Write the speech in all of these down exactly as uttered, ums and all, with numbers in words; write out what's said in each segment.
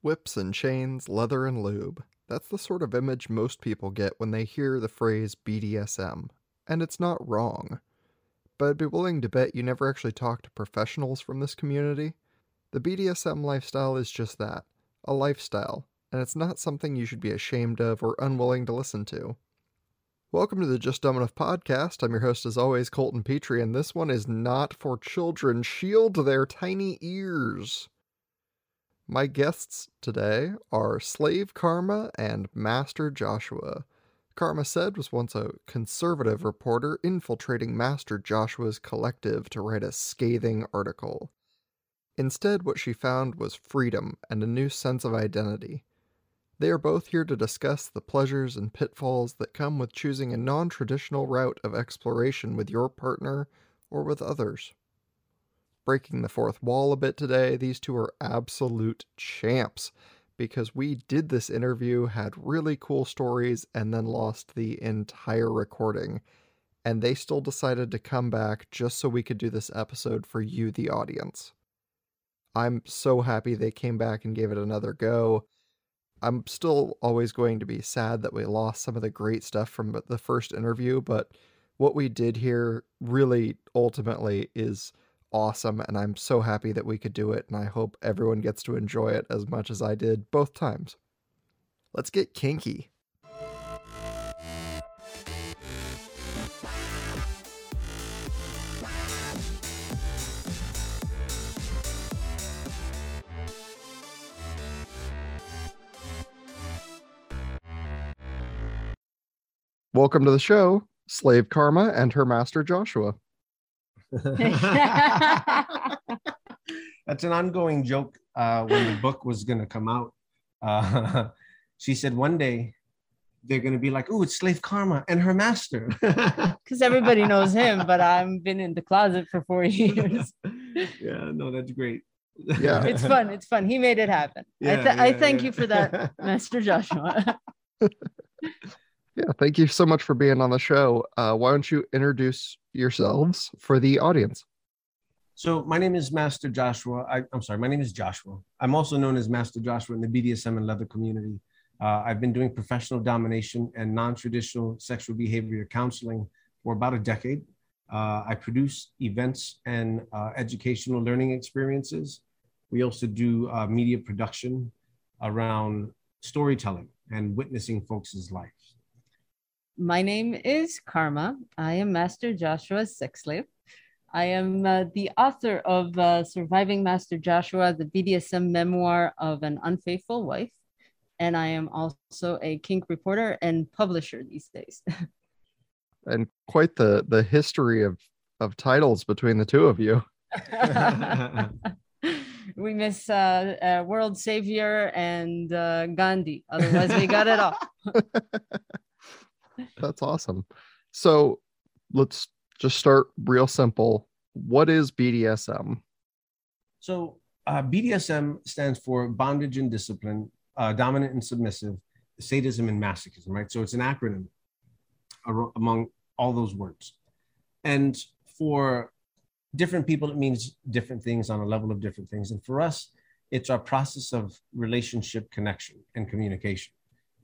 Whips and chains, leather and lube. That's the sort of image most people get when they hear the phrase B D S M, and it's not wrong. But I'd be willing to bet you never actually talk to professionals from this community. The B D S M lifestyle is just that, a lifestyle, and it's not something you should be ashamed of or unwilling to listen to. Welcome to the Just Dumb Enough podcast. I'm your host as always, Colton Petrie, and this one is not for children. Shield their tiny ears. My guests today are Slave Karma and Master Joshua. Karma said was once a conservative reporter infiltrating Master Joshua's collective to write a scathing article. Instead, what she found was freedom and a new sense of identity. They are both here to discuss the pleasures and pitfalls that come with choosing a non-traditional route of exploration with your partner or with others. Breaking the fourth wall a bit today, these two are absolute champs because we did this interview, had really cool stories, and then lost the entire recording. And they still decided to come back just so we could do this episode for you, the audience. I'm so happy they came back and gave it another go. I'm still always going to be sad that we lost some of the great stuff from the first interview, but what we did here really ultimately is awesome, and I'm so happy that we could do it, and I hope everyone gets to enjoy it as much as I did both times. Let's get kinky. Welcome to the show, Slave Karma and her master Joshua. That's an ongoing joke. Uh when the book was going to come out, uh she said one day they're going to be like, oh, it's Slave Karma and her master, because everybody knows him, but I've been in the closet for four years. Yeah, no, that's great. Yeah, it's fun, it's fun. He made it happen. Yeah, I, th- yeah, I thank yeah. you for that, Master Joshua. Yeah, thank you so much for being on the show. Uh, why don't you introduce yourselves for the audience? So my name is Master Joshua. I, I'm sorry, my name is Joshua. I'm also known as Master Joshua in the B D S M and leather community. Uh, I've been doing professional domination and non-traditional sexual behavior counseling for about a decade. Uh, I produce events and uh, educational learning experiences. We also do uh, media production around storytelling and witnessing folks' life. My name is Karma. I am Master Joshua's sex slave. I am uh, the author of uh, Surviving Master Joshua, the B D S M Memoir of an Unfaithful Wife. And I am also a kink reporter and publisher these days. And quite the, the history of, of titles between the two of you. We miss uh, uh, World Savior and uh, Gandhi. Otherwise, we got it all. That's awesome. So let's just start real simple. What is B D S M? So uh, B D S M stands for bondage and discipline, uh, dominant and submissive, sadism and masochism, right? So it's an acronym ar- among all those words. And for different people, it means different things on a level of different things. And for us, it's our process of relationship connection and communication.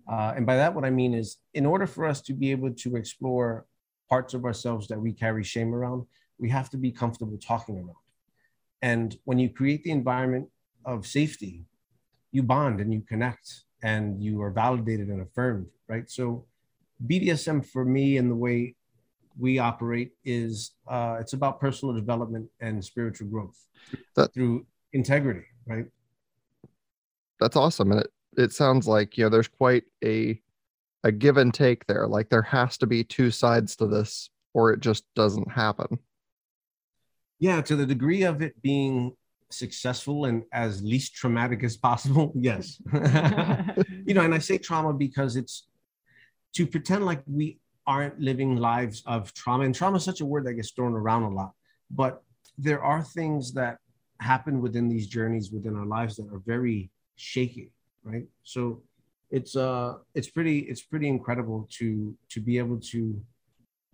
Uh, and by that, what I mean is, in order for us to be able to explore parts of ourselves that we carry shame around, we have to be comfortable talking around. And when you create the environment of safety, you bond and you connect and you are validated and affirmed, right? So B D S M for me and the way we operate is uh, it's about personal development and spiritual growth that, through integrity, right? That's awesome. And it It sounds like, you know, there's quite a a give and take there. Like there has to be two sides to this or it just doesn't happen. Yeah, to the degree of it being successful and as least traumatic as possible. Yes. You know, and I say trauma because it's to pretend like we aren't living lives of trauma. And trauma is such a word that gets thrown around a lot. But there are things that happen within these journeys within our lives that are very shaky. Right. So it's uh it's pretty it's pretty incredible to to be able to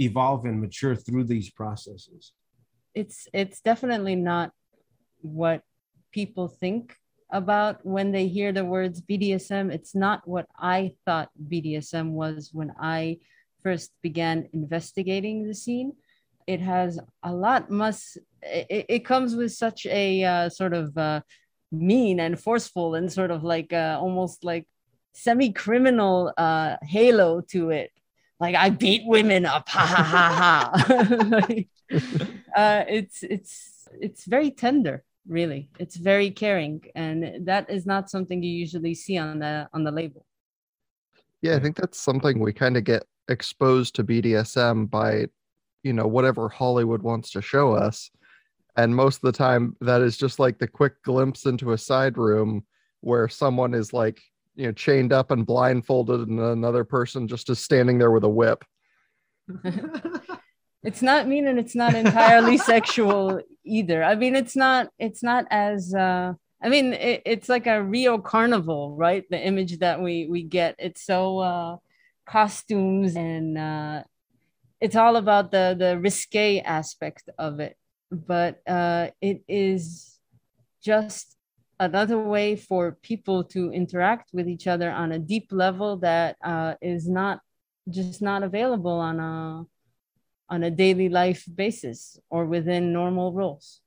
evolve and mature through these processes. It's it's definitely not what people think about when they hear the words B D S M. It's not what I thought B D S M was when I first began investigating the scene. It has a lot must, it, it comes with such a uh, sort of uh, mean and forceful and sort of like uh, almost like semi-criminal uh, halo to it. Like, I beat women up, ha ha ha ha. like, uh, it's, it's, it's very tender, really. It's very caring. And that is not something you usually see on the, on the label. Yeah, I think that's something we kind of get exposed to B D S M by, you know, whatever Hollywood wants to show us. And most of the time that is just like the quick glimpse into a side room where someone is like, you know, chained up and blindfolded, and another person just is standing there with a whip. It's not mean, and it's not entirely sexual either. I mean, it's not, it's not as, uh, I mean, it, it's like a Rio carnival, right? The image that we, we get, it's so uh, costumes and uh, it's all about the, the risque aspect of it. But uh, it is just another way for people to interact with each other on a deep level that uh, is not just not available on a on a daily life basis or within normal rules.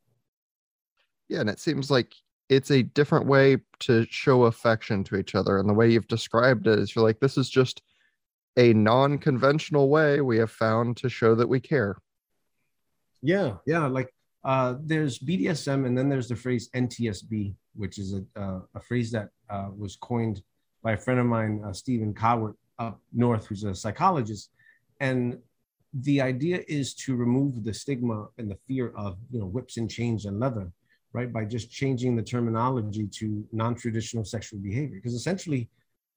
Yeah, and it seems like it's a different way to show affection to each other. And the way you've described it is, you're like, this is just a non-conventional way we have found to show that we care. Yeah, yeah, like uh, there's B D S M, and then there's the phrase N T S B. Which is a uh, a phrase that uh, was coined by a friend of mine, uh, Stephen Cowart, up north, who's a psychologist. And the idea is to remove the stigma and the fear of, you know, whips and chains and leather, right? By just changing the terminology to non-traditional sexual behavior. Because essentially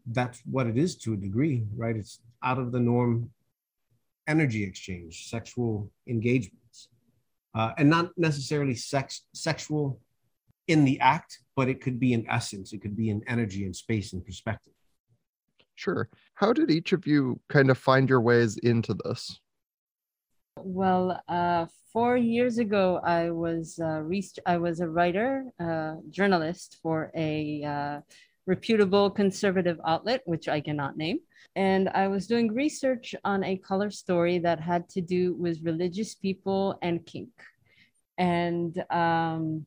that's what it is to a degree, right? It's out of the norm energy exchange, sexual engagements, uh, and not necessarily sex sexual in the act, but it could be in essence, it could be in energy and space and perspective. Sure. How did each of you kind of find your ways into this? Well, uh, four years ago, I was uh, rest- I was a writer, uh, journalist for a uh, reputable conservative outlet, which I cannot name. And I was doing research on a color story that had to do with religious people and kink. And um,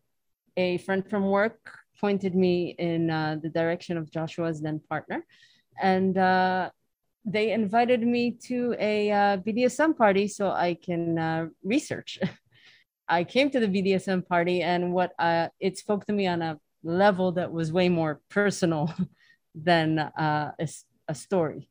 a friend from work pointed me in uh, the direction of Joshua's then partner. And uh, they invited me to a uh, B D S M party so I can uh, research. I came to the B D S M party, and what uh, it spoke to me on a level that was way more personal than uh, a, a story.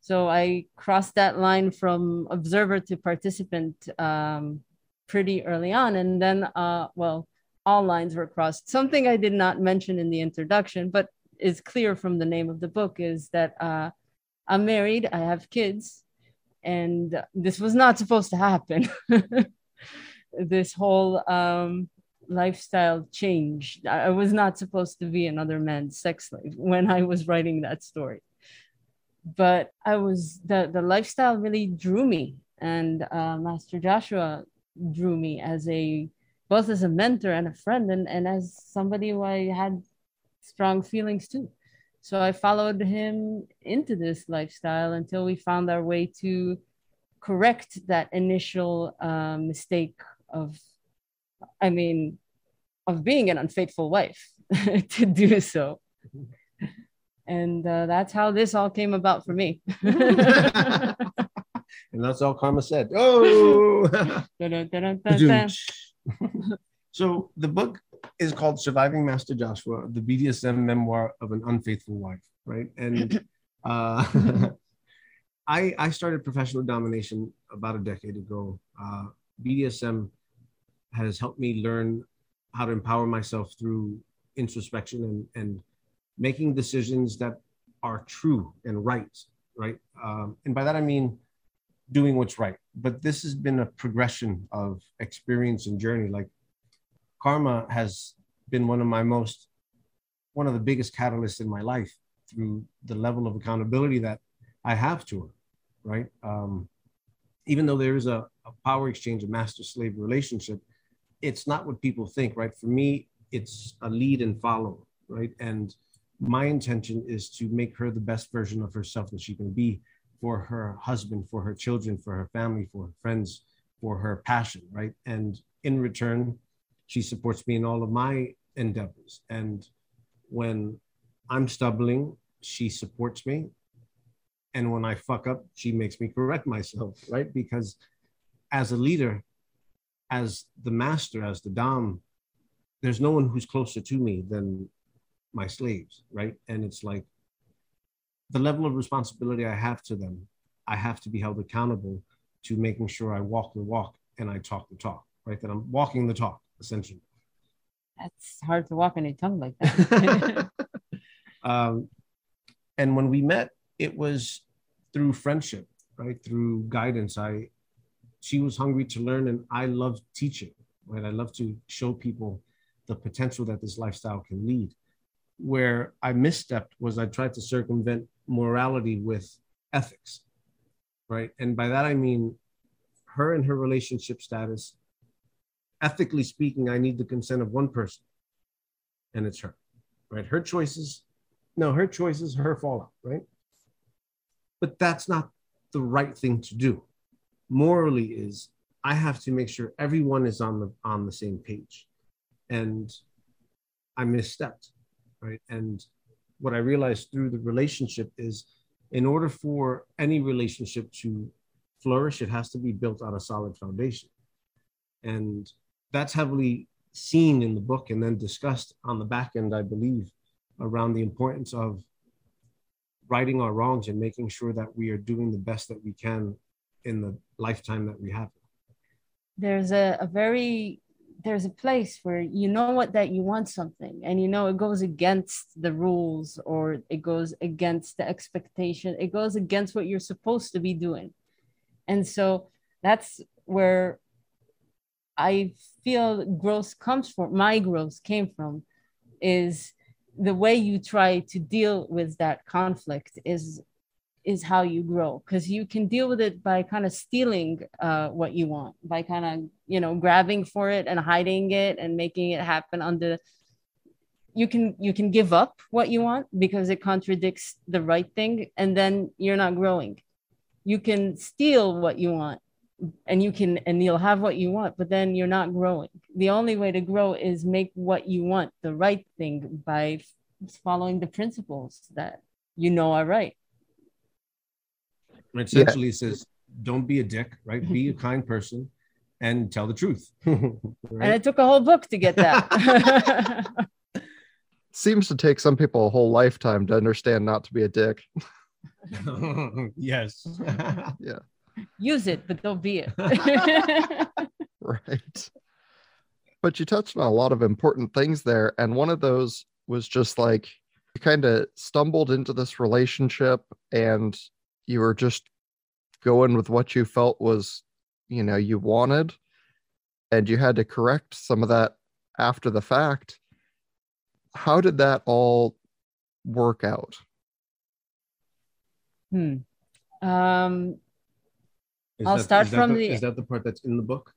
So I crossed that line from observer to participant um, pretty early on. And then, uh, well, all lines were crossed. Something I did not mention in the introduction, but is clear from the name of the book, is that uh, I'm married, I have kids, and this was not supposed to happen. This whole um, lifestyle change. I was not supposed to be another man's sex slave when I was writing that story. But I was the, the lifestyle really drew me, and uh, Master Joshua drew me as a both as a mentor and a friend, and, and as somebody who I had strong feelings too. So I followed him into this lifestyle until we found our way to correct that initial uh, mistake of, I mean, of being an unfaithful wife to do so. And uh, that's how this all came about for me. And that's all Karma said. Oh! Dun, dun, dun, dun, dun. So the book is called Surviving Master Joshua, the B D S M Memoir of an Unfaithful Wife, right? And uh, I, I started professional domination about a decade ago. Uh, B D S M has helped me learn how to empower myself through introspection and, and making decisions that are true and right, right? Um, and by that, I mean doing what's right. But this has been a progression of experience and journey. Like Karma has been one of my most, one of the biggest catalysts in my life through the level of accountability that I have to her, right? Um, even though there is a, a power exchange, a master-slave relationship, it's not what people think, right? For me, it's a lead and follow, right? And my intention is to make her the best version of herself that she can be for her husband, for her children, for her family, for her friends, for her passion, right? And in return, she supports me in all of my endeavors. And when I'm stumbling, she supports me. And when I fuck up, she makes me correct myself, right? Because as a leader, as the master, as the dom, there's no one who's closer to me than my slaves, right? And it's like the level of responsibility I have to them, I have to be held accountable to making sure I walk the walk and I talk the talk, right? That I'm walking the talk, essentially. That's hard to walk on your tongue like that. um, and when we met, it was through friendship, right? Through guidance. I, she was hungry to learn, and I love teaching, right? I love to show people the potential that this lifestyle can lead. Where I misstepped was I tried to circumvent morality with ethics, right? And by that, I mean her and her relationship status. Ethically speaking, I need the consent of one person, and it's her, right? Her choices, no, her choices, her fallout, right? But that's not the right thing to do. Morally is, I have to make sure everyone is on the on the same page. And I misstepped, right? And what I realized through the relationship is, in order for any relationship to flourish, it has to be built on a solid foundation. And that's heavily seen in the book and then discussed on the back end, I believe, around the importance of righting our wrongs and making sure that we are doing the best that we can in the lifetime that we have. There's a, a very... there's a place where you know what that you want something, and you know it goes against the rules, or it goes against the expectation, it goes against what you're supposed to be doing. And so that's where I feel growth comes from, my growth came from, is the way you try to deal with that conflict is is how you grow, because you can deal with it by kind of stealing uh, what you want, by kind of, you know, grabbing for it and hiding it and making it happen under. You can you can give up what you want because it contradicts the right thing, and then you're not growing. You can steal what you want, and you can and you'll have what you want, but then you're not growing. The only way to grow is make what you want the right thing by following the principles that you know are right. Essentially, yeah. It says, don't be a dick, right? Be a kind person and tell the truth. Right? And it took a whole book to get that. Seems to take some people a whole lifetime to understand not to be a dick. Yes. Yeah. Use it, but don't be it. Right. But you touched on a lot of important things there. And one of those was just like, you kind of stumbled into this relationship, and you were just going with what you felt was, you know, you wanted, and you had to correct some of that after the fact. How did that all work out? Hmm. Um, I'll that, start from the, the... Is that the part that's in the book?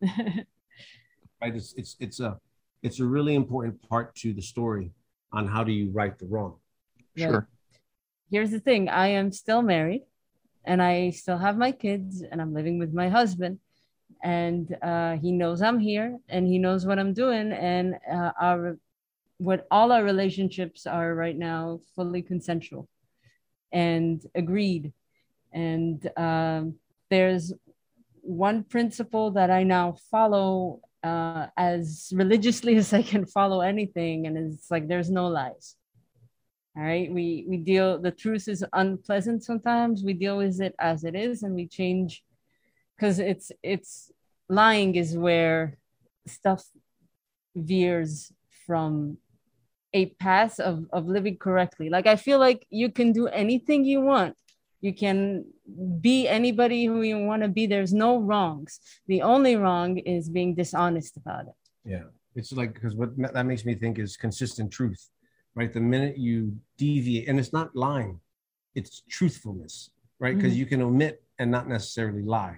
Right. It's, it's, it's, a, it's a really important part to the story on how do you right the wrong. Yeah. Sure. Here's the thing. I am still married. And I still have my kids, and I'm living with my husband, and uh, he knows I'm here, and he knows what I'm doing. And uh, our, what all our relationships are right now, fully consensual and agreed. And um, there's one principle that I now follow uh, as religiously as I can follow anything. And it's like, there's no lies. All right, we, we deal, the truth is unpleasant sometimes. We deal with it as it is, and we change, because it's, it's lying is where stuff veers from a path of, of living correctly. Like, I feel like you can do anything you want. You can be anybody who you want to be. There's no wrongs. The only wrong is being dishonest about it. Yeah, it's like, because what that makes me think is consistent truth. Right, the minute you deviate, and it's not lying, it's truthfulness, right? Because mm-hmm. you can omit and not necessarily lie,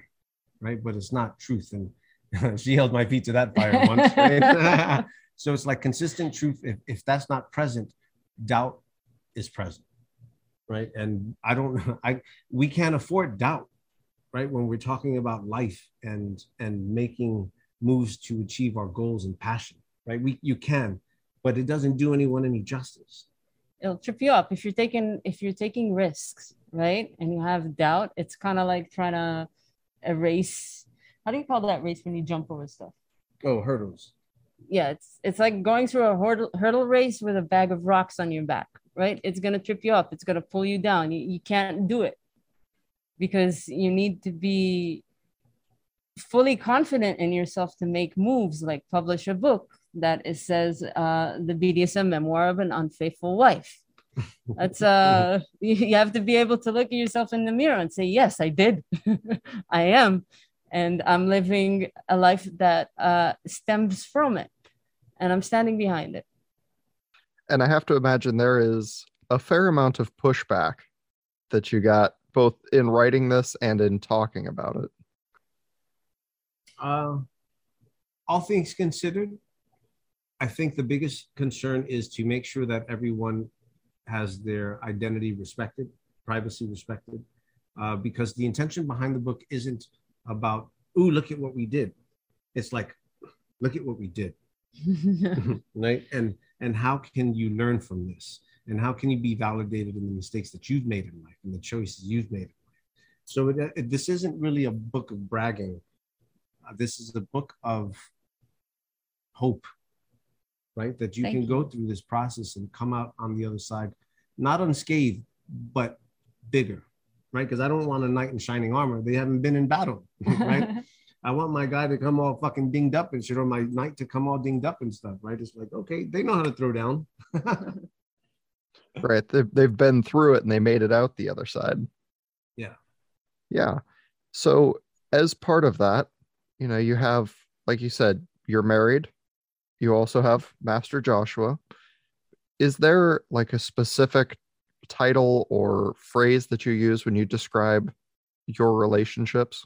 right? But it's not truth, and she held my feet to that fire once. Right? So it's like consistent truth. If if that's not present, doubt is present, right? And I don't, I, we can't afford doubt, right? When we're talking about life and, and making moves to achieve our goals and passion, right? We, you can, but it doesn't do anyone any justice. It'll trip you up if you're taking, if you're taking risks, right? And you have doubt, it's kind of like trying to erase, how do you call that race when you jump over stuff? Oh, hurdles. Yeah, it's it's like going through a hurdle, hurdle race with a bag of rocks on your back, right? It's going to trip you up. It's going to pull you down. You, you can't do it because you need to be fully confident in yourself to make moves, like publish a book that is, says uh, the B D S M Memoir of an Unfaithful Wife. That's uh, you have to be able to look at yourself in the mirror and say, yes, I did. I am. And I'm living a life that uh, stems from it. And I'm standing behind it. And I have to imagine there is a fair amount of pushback that you got both in writing this and in talking about it. Uh, all things considered, I think the biggest concern is to make sure that everyone has their identity respected, privacy respected, uh, because the intention behind the book isn't about, ooh, look at what we did. It's like, look at what we did. Right? And and how can you learn from this? And how can you be validated in the mistakes that you've made in life and the choices you've made in life? So it, it, this isn't really a book of bragging. Uh, this is a book of hope, right? That you Thank can you. go through this process and come out on the other side, not unscathed, but bigger, right? Because I don't want a knight in shining armor. They haven't been in battle, right? I want my guy to come all fucking dinged up and shit, or my knight to come all dinged up and stuff, right? It's like, okay, they know how to throw down. Right. They've, they've been through it and they made it out the other side. Yeah. Yeah. So as part of that, you know, you have, like you said, you're married. You also have Master Joshua. Is there like a specific title or phrase that you use when you describe your relationships?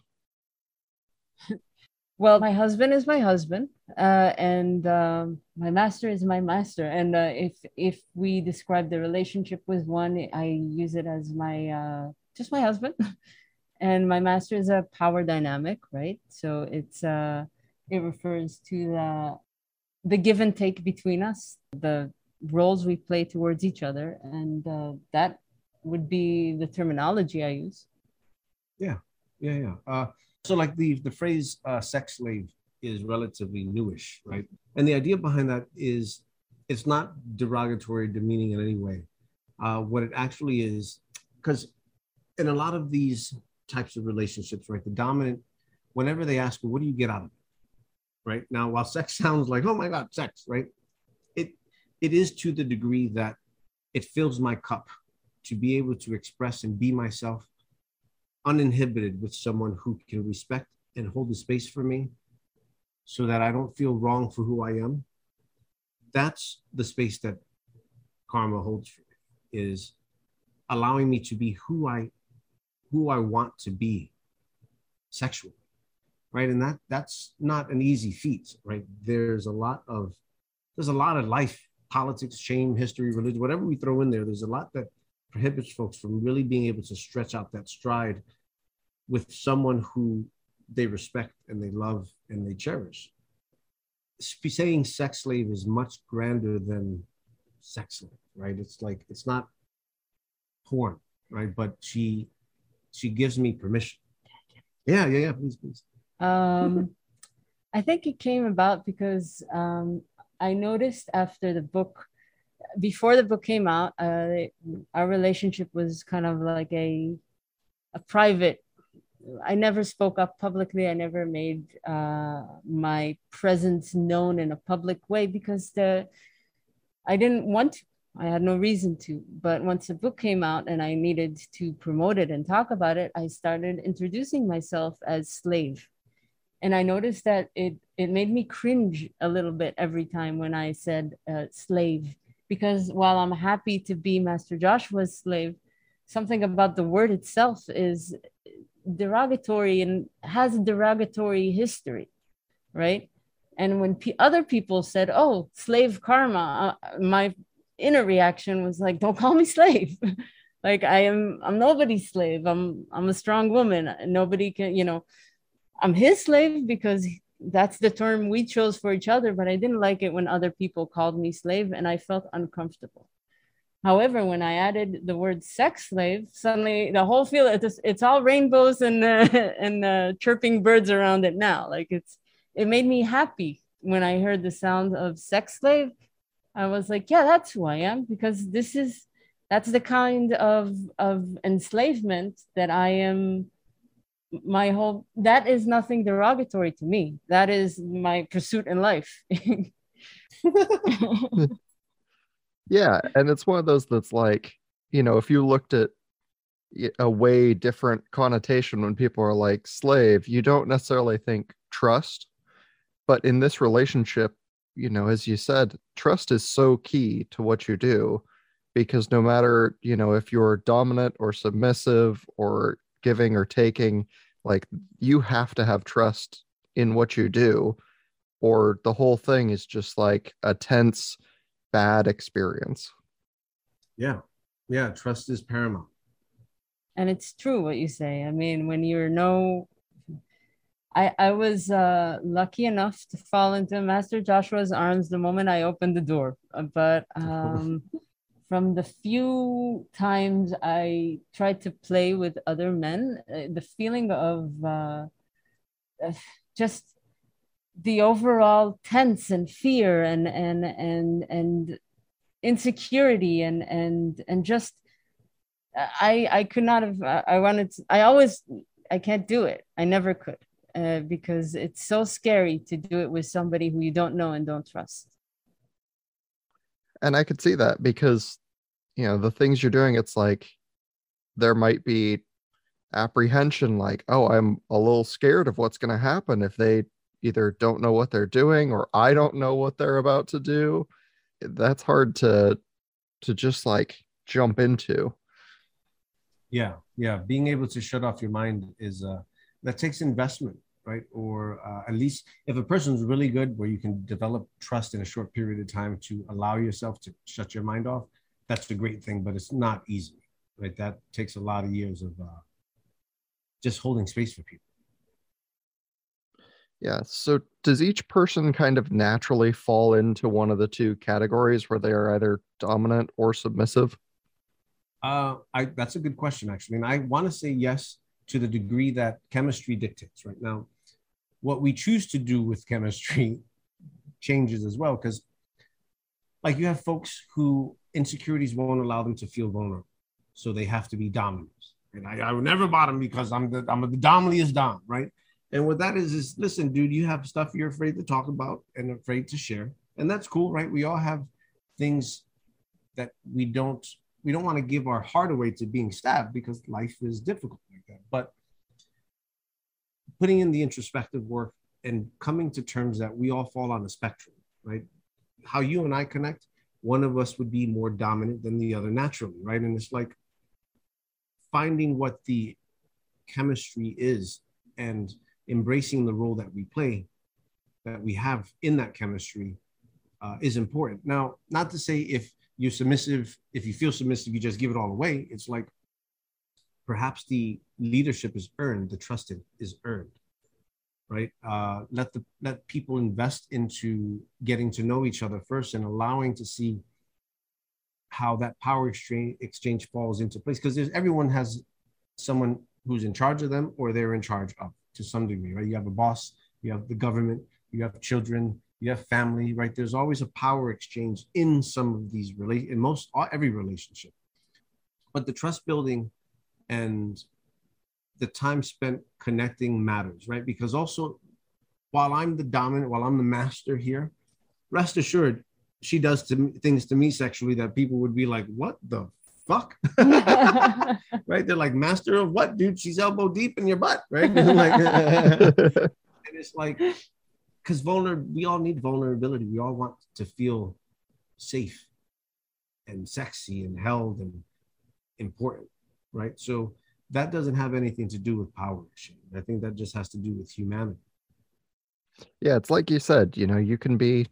Well, my husband is my husband, uh, and um, my master is my master. And uh, if if we describe the relationship with one, I use it as my uh, just my husband, and my master is a power dynamic, right? So it's uh, it refers to the the give and take between us, the roles we play towards each other, and uh, that would be the terminology I use. Yeah, yeah, yeah. Uh, so, like the the phrase uh, "sex slave" is relatively newish, right? And the idea behind that is it's not derogatory, demeaning in any way. Uh, what it actually is, because in a lot of these types of relationships, right, the dominant, whenever they ask, well, "What do you get out of it?" Right now, while sex sounds like, "Oh my God, sex," right? It is to the degree that it fills my cup to be able to express and be myself uninhibited with someone who can respect and hold the space for me so that I don't feel wrong for who I am. That's the space that karma holds for me, is allowing me to be who I, who I want to be sexually, right? And that that's not an easy feat, right? There's a lot of, there's a lot of life, politics, shame, history, religion, whatever we throw in there, there's a lot that prohibits folks from really being able to stretch out that stride with someone who they respect and they love and they cherish. Saying sex slave is much grander than sex slave, right? It's like, it's not porn, right? But she she gives me permission. Yeah, yeah, yeah, please, please. Um, I think it came about because um, I noticed after the book, before the book came out, uh, our relationship was kind of like a, a private. I never spoke up publicly. I never made uh, my presence known in a public way because the, I didn't want to. I had no reason to. But once the book came out and I needed to promote it and talk about it, I started introducing myself as slave. And I noticed that it it made me cringe a little bit every time when I said uh, slave, because while I'm happy to be Master Joshua's slave, something about the word itself is derogatory and has a derogatory history, right? And when p- other people said, oh, slave karma, uh, my inner reaction was like, don't call me slave. Like I am, I'm nobody's slave. I'm, I'm a strong woman. Nobody can, you know, I'm his slave because that's the term we chose for each other, but I didn't like it when other people called me slave and I felt uncomfortable. However, when I added the word sex slave, suddenly the whole field, it's, it's all rainbows and uh, and uh, chirping birds around it now. Like it's, it made me happy when I heard the sound of sex slave. I was like, yeah, that's who I am, because this is, that's the kind of, of enslavement that I am. My whole, that is nothing derogatory to me. That is my pursuit in life. Yeah. And it's one of those that's like, you know, if you looked at a way different connotation when people are like slave, you don't necessarily think trust. But in this relationship, you know, as you said, trust is so key to what you do, because no matter, you know, if you're dominant or submissive or giving or taking, like you have to have trust in what you do, or the whole thing is just like a tense, bad experience. Yeah. Yeah. Trust is paramount. And it's true what you say. I mean, when you're no, I, I was uh, lucky enough to fall into Master Joshua's arms the moment I opened the door, but um, from the few times I tried to play with other men, the feeling of uh, just the overall tense and fear and and and and insecurity and and and just I I could not have I wanted to, I always I can't do it I never could uh, because it's so scary to do it with somebody who you don't know and don't trust. And I could see that, because, you know, the things you're doing, it's like there might be apprehension, like, oh, I'm a little scared of what's going to happen if they either don't know what they're doing or I don't know what they're about to do. That's hard to to just like jump into. Yeah. Yeah. Being able to shut off your mind is uh, that takes investment. Right. Or uh, at least if a person's really good where you can develop trust in a short period of time to allow yourself to shut your mind off, that's a great thing. But it's not easy. Right. That takes a lot of years of uh, just holding space for people. Yeah. So does each person kind of naturally fall into one of the two categories where they are either dominant or submissive? Uh, I, that's a good question, actually. And I want to say yes to the degree that chemistry dictates. Right now, what we choose to do with chemistry changes as well, because like you have folks who insecurities won't allow them to feel vulnerable. So they have to be dominant. And I, I would never bottom because I'm the, I'm the domliest dom, right? And what that is, is listen, dude, you have stuff you're afraid to talk about and afraid to share. And that's cool, right? We all have things that we don't, we don't want to give our heart away to being stabbed because life is difficult like that. But putting in the introspective work and coming to terms that we all fall on a spectrum, right? How you and I connect, one of us would be more dominant than the other naturally, right? And it's like finding what the chemistry is and embracing the role that we play, that we have in that chemistry uh, is important. Now, not to say if you're submissive, if you feel submissive, you just give it all away. It's like perhaps the leadership is earned, the trust is earned, right? Uh, let the let people invest into getting to know each other first and allowing to see how that power exchange, exchange falls into place. Because everyone has someone who's in charge of them or they're in charge of to some degree, right? You have a boss, you have the government, you have children, you have family, right? There's always a power exchange in some of these, rela- in most, every relationship. But the trust building and the time spent connecting matters, right? Because also, while I'm the dominant, while I'm the master here, rest assured, she does to me, things to me sexually that people would be like, what the fuck? Right? They're like, master of what, dude? She's elbow deep in your butt, right? Like, and it's like... Because vulner- we all need vulnerability. We all want to feel safe and sexy and held and important, right? So that doesn't have anything to do with power exchange. I think that just has to do with humanity. Yeah, it's like you said, you know, you can be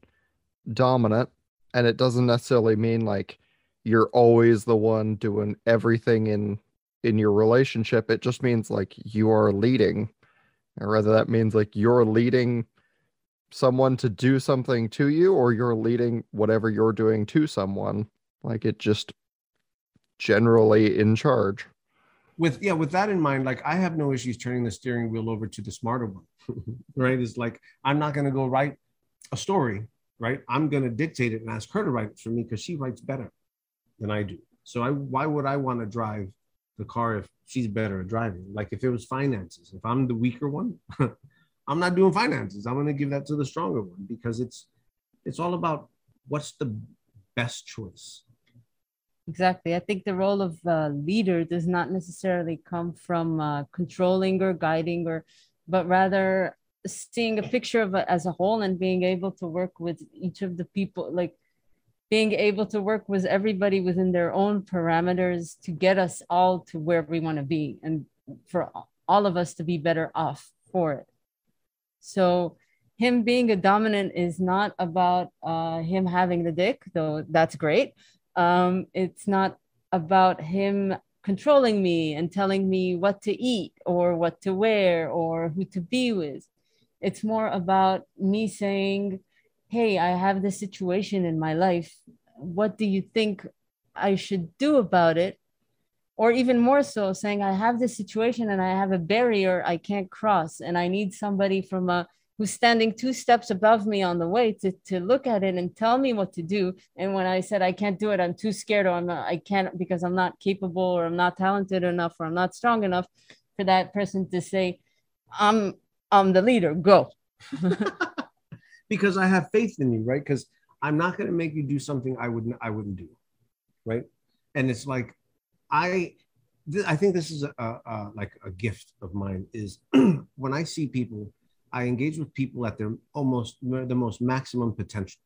dominant And it doesn't necessarily mean like you're always the one doing everything in in your relationship. It just means like you are leading, or rather that means like you're leading someone to do something to you, or you're leading whatever you're doing to someone. Like it just generally in charge. With, yeah, with that in mind, like I have no issues turning the steering wheel over to the smarter one, right? It's like, I'm not going to go write a story, right? I'm going to dictate it and ask her to write it for me because she writes better than I do. So I, why would I want to drive the car if she's better at driving? Like if it was finances, if I'm the weaker one, I'm not doing finances. I'm going to give that to the stronger one because it's, it's all about what's the best choice. Exactly. I think the role of uh, leader does not necessarily come from uh, controlling or guiding, or, but rather seeing a picture of it as a whole and being able to work with each of the people, like being able to work with everybody within their own parameters to get us all to where we want to be and for all of us to be better off for it. So him being a dominant is not about uh, him having the dick, though that's great. Um, it's not about him controlling me and telling me what to eat or what to wear or who to be with. It's more about me saying, hey, I have this situation in my life. What do you think I should do about it? Or even more so saying, I have this situation and I have a barrier I can't cross, and I need somebody from a who's standing two steps above me on the way to, to look at it and tell me what to do. And when I said, I can't do it, I'm too scared, or I'm not, I can't because I'm not capable, or I'm not talented enough, or I'm not strong enough, for that person to say, I'm, I'm the leader, go. Because I have faith in you, right? Because I'm not going to make you do something I wouldn't, I wouldn't do, right? And it's like, I, th- I think this is a, a like a gift of mine is when I see people, I engage with people at their almost the most maximum potential.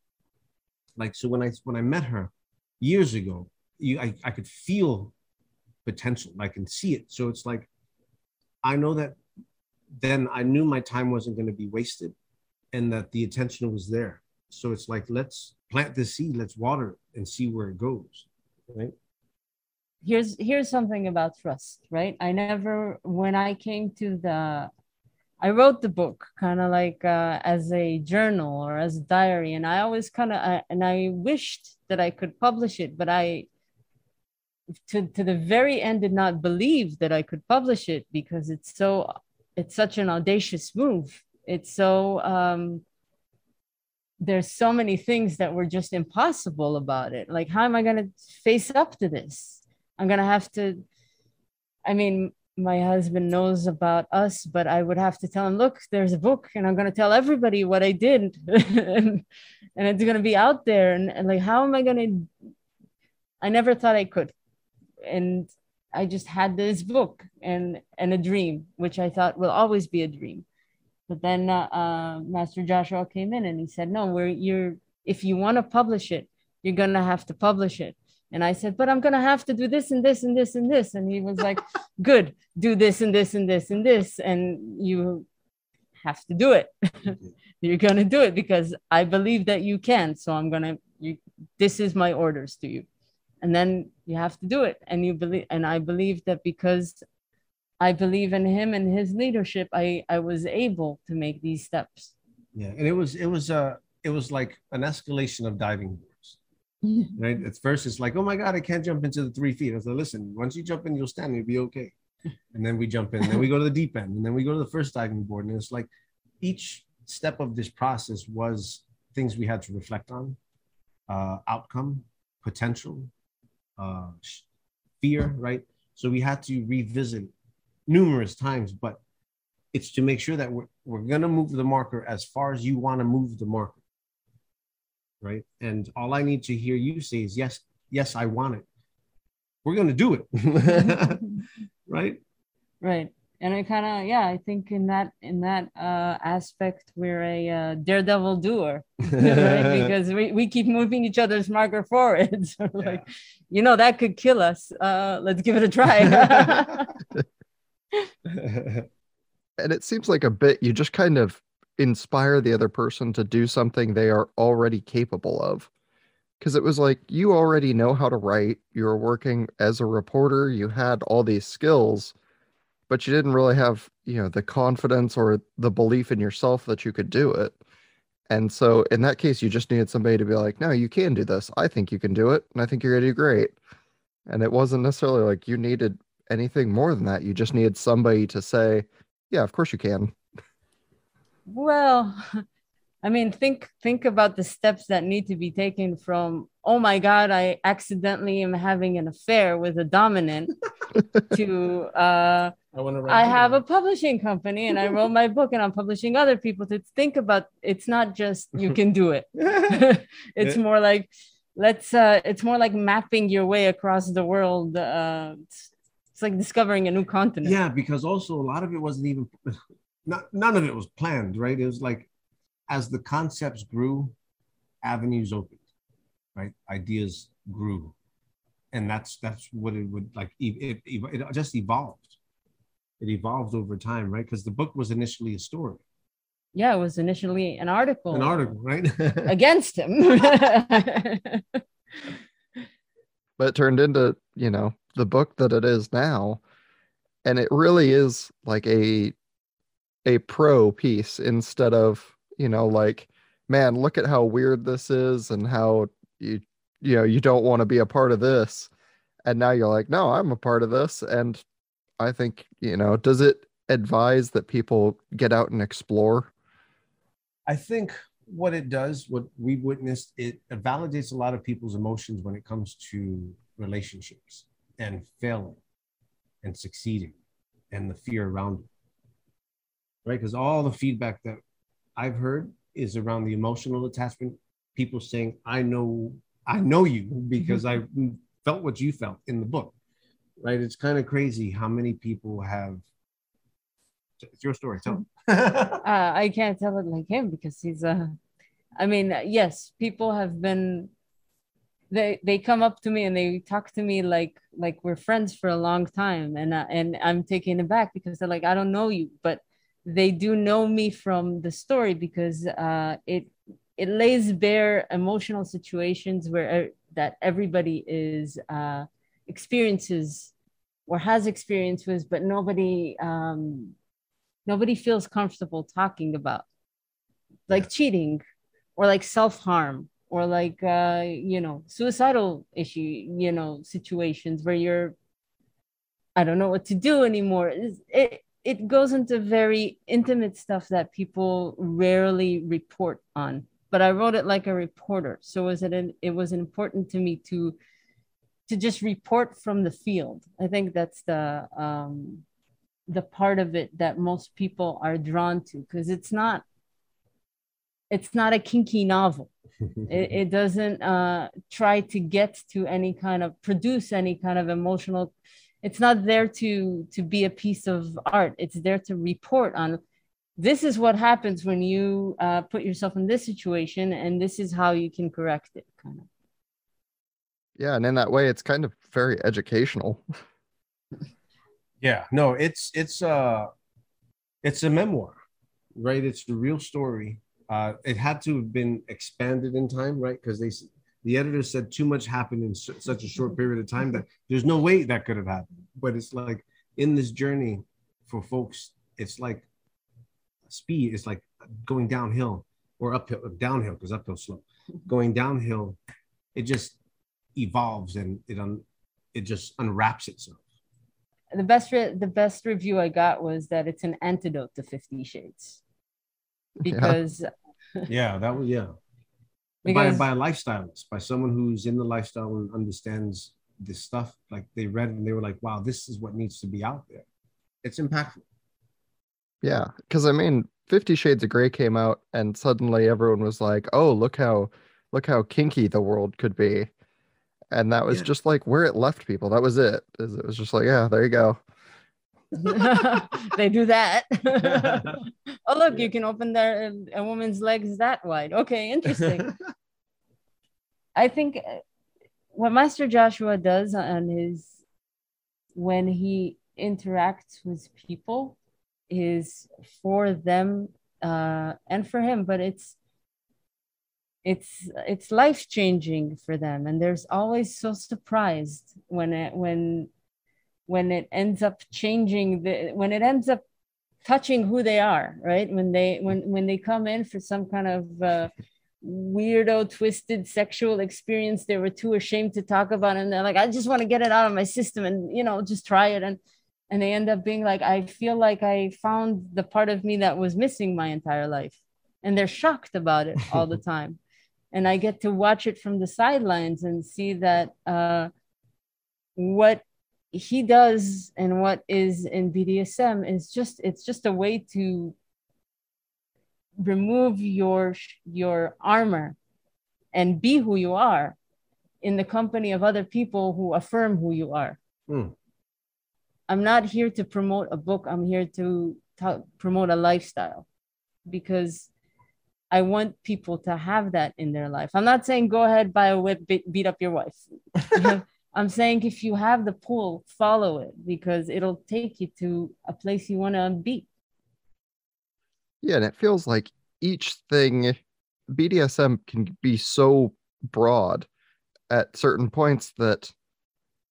Like, so when I, when I met her years ago, you, I, I could feel potential. I can see it. So it's like, I know that then I knew my time wasn't going to be wasted and that the attention was there. So it's like, let's plant the seed, let's water it and see where it goes. Right. Here's, here's something about trust, right? I never, when I came to the, I wrote the book kind of like uh, as a journal or as a diary. And I always kind of, and I wished that I could publish it, but I, to, to the very end, did not believe that I could publish it because it's so, it's such an audacious move. It's so, um, there's so many things that were just impossible about it. Like, how am I going to face up to this? I'm going to have to, I mean, my husband knows about us, but I would have to tell him, look, there's a book and I'm going to tell everybody what I did and, and it's going to be out there. And, and like, how am I going to, I never thought I could. And I just had this book and, and a dream, which I thought will always be a dream. But then uh, uh, Master Joshua came in and he said, no, we're, you're, if you want to publish it, you're going to have to publish it. And I said, but I'm going to have to do this and this and this and this. And he was like, good, do this and this and this and this. And you have to do it. You're going to do it because I believe that you can. So I'm going to, you, this is my orders to you. And then you have to do it. And you believe, and I believe that because I believe in him and his leadership, I, I was able to make these steps. Yeah. And it was, it was, uh, it was like an escalation of diving. Right. At first it's like, oh my God, I can't jump into the three feet. I was like, listen, once you jump in, you'll stand, you'll be okay. And then we jump in, then we go to the deep end, and then we go to the first diving board. And it's like each step of this process was things we had to reflect on, uh, outcome, potential, uh, fear, right? So we had to revisit numerous times, but it's to make sure that we're, we're going to move the marker as far as you want to move the marker. Right. And all I need to hear you say is, yes, yes, I want it. We're going to do it. Right. Right. And I kind of, yeah, I think in that, in that uh, aspect, we're a uh, daredevil doer, right? Because we, we keep moving each other's marker forward. So yeah. Like, you know, that could kill us. Uh, let's give it a try. And it seems like a bit, you just kind of inspire the other person to do something they are already capable of. Because it was like, you already know how to write. You were working as a reporter. You had all these skills, but you didn't really have, you know, the confidence or the belief in yourself that you could do it. And so in that case, you just needed somebody to be like, no, you can do this. I think you can do it. And I think you're going to do great. And it wasn't necessarily like you needed anything more than that. You just needed somebody to say, yeah, of course you can. Well, I mean, think think about the steps that need to be taken from, oh my God, I accidentally am having an affair with a dominant to uh, I, I have a publishing company and I wrote my book and I'm publishing other people. To think about, it's not just you can do it. It's more like let's uh, it's more like mapping your way across the world. Uh, it's, it's like discovering a new continent. Yeah, because also a lot of it wasn't even not, none of it was planned, right? It was like, as the concepts grew, avenues opened, right? Ideas grew, and that's that's what it would like. It, it, it just evolved. It evolved over time, right? Because the book was initially a story. Yeah, it was initially an article. An article, right? Against him, but it turned into, you know, the book that it is now, and it really is like a a pro piece instead of, you know, like, man, look at how weird this is and how you, you know, you don't want to be a part of this. And now you're like, no, I'm a part of this. And I think, you know, does it advise that people get out and explore? I think what it does, what we witnessed, it validates a lot of people's emotions when it comes to relationships and failing and succeeding and the fear around it, right? Because all the feedback that I've heard is around the emotional attachment, people saying, I know, I know you because I felt what you felt in the book, right? It's kind of crazy how many people have, it's your story, tell it. uh, I can't tell it like him because he's a, uh, I mean, yes, people have been, they they come up to me and they talk to me like, like we're friends for a long time. And, uh, and I'm taken aback because they're like, I don't know you, but they do know me from the story because uh, it it lays bare emotional situations where uh, that everybody is uh, experiences or has experience with, but nobody um, nobody feels comfortable talking about, like yeah. cheating, or like self harm, or like uh, you know suicidal issue, you know situations where you're, I don't know what to do anymore. It's, it. It goes into very intimate stuff that people rarely report on, but I wrote it like a reporter. So was it an, it was important to me to, to just report from the field. I think that's the, um, the part of it that most people are drawn to, because it's not, it's not a kinky novel. it, it doesn't uh, try to get to any kind of, produce any kind of emotional. It's not there to, to be a piece of art. It's there to report on, this is what happens when you uh, put yourself in this situation, and this is how you can correct it, kind of. Yeah, and in that way, it's kind of very educational. yeah, no, it's it's uh, it's a memoir, right? It's the real story. Uh, it had to have been expanded in time, right? Because they. The editor said too much happened in such a short period of time that there's no way that could have happened. But it's like in this journey for folks, it's like speed. It's like going downhill or uphill, downhill, because uphill's slow. Going downhill, it just evolves and it un, it just unwraps itself. The best re- the best review I got was that it's an antidote to Fifty Shades, because yeah, yeah that was yeah. Because, by, by a lifestylist, by someone who's in the lifestyle and understands this stuff, like they read it and they were like, wow, this is what needs to be out there. It's impactful. Yeah, because I mean, Fifty Shades of Grey came out and suddenly everyone was like, oh, look how look how kinky the world could be. And that was yeah. just like where it left people. That was it. It was just like, yeah, there you go. They do that. Oh, look, you can open their, a woman's legs that wide. Okay, interesting. I think what Master Joshua does on his, when he interacts with people, is for them uh, and for him, but it's it's it's life-changing for them, and there's always so surprised when it when when it ends up changing the, when it ends up touching who they are, right? When they when when they come in for some kind of uh, weirdo, twisted sexual experience they were too ashamed to talk about, and they're like, I just want to get it out of my system, and you know, just try it, and and they end up being like, I feel like I found the part of me that was missing my entire life, and they're shocked about it all the time. And I get to watch it from the sidelines and see that uh, what he does and what is in B D S M is just, it's just a way to remove your, your armor and be who you are in the company of other people who affirm who you are. Mm. I'm not here to promote a book. I'm here to t- promote a lifestyle, because I want people to have that in their life. I'm not saying go ahead, buy a whip, be- beat up your wife. I'm saying if you have the pull, follow it, because it'll take you to a place you want to be. Yeah, and it feels like each thing, B D S M can be so broad at certain points that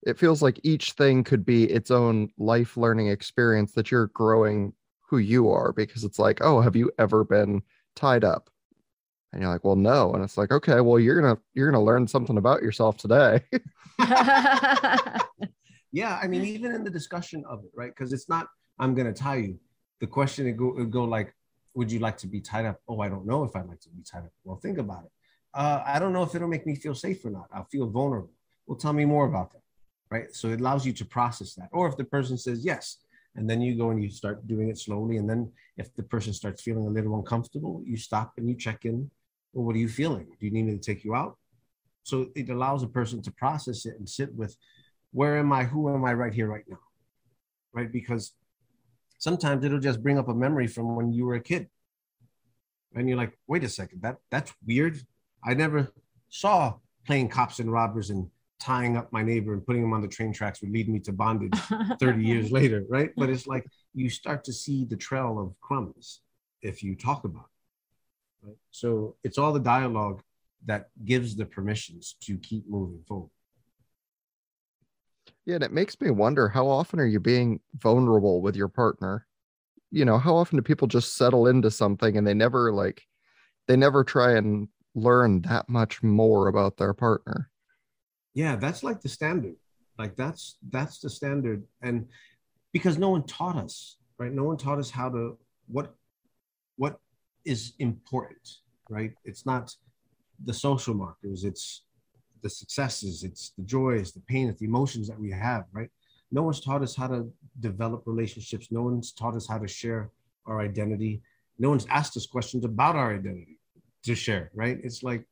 it feels like each thing could be its own life learning experience that you're growing who you are, because it's like, oh, have you ever been tied up? And you're like, well, no. And it's like, okay, well, you're gonna you're gonna learn something about yourself today. Yeah, I mean, even in the discussion of it, right? Because it's not, I'm gonna tie you. The question would go, go like, would you like to be tied up? Oh, I don't know if I'd like to be tied up. Well, think about it. Uh, I don't know if it'll make me feel safe or not. I'll feel vulnerable. Well, tell me more about that, right? So it allows you to process that. Or if the person says yes, and then you go and you start doing it slowly. And then if the person starts feeling a little uncomfortable, you stop and you check in. Well, what are you feeling? Do you need me to take you out? So it allows a person to process it and sit with, where am I? Who am I right here, right now? Right? Because sometimes it'll just bring up a memory from when you were a kid. And you're like, wait a second, that that's weird. I never saw playing cops and robbers and tying up my neighbor and putting him on the train tracks would lead me to bondage thirty years later, right? But it's like, you start to see the trail of crumbs if you talk about it, right? So it's all the dialogue that gives the permissions to keep moving forward. Yeah, and it makes me wonder, how often are you being vulnerable with your partner? You know, how often do people just settle into something and they never like, they never try and learn that much more about their partner? Yeah, that's like the standard. Like that's that's the standard. And because no one taught us, right? No one taught us how to, what what is important, right? It's not the social markers, it's the successes, it's the joys, the pain, it's the emotions that we have, right? No one's taught us how to develop relationships. No one's taught us how to share our identity. No one's asked us questions about our identity to share, right? It's like,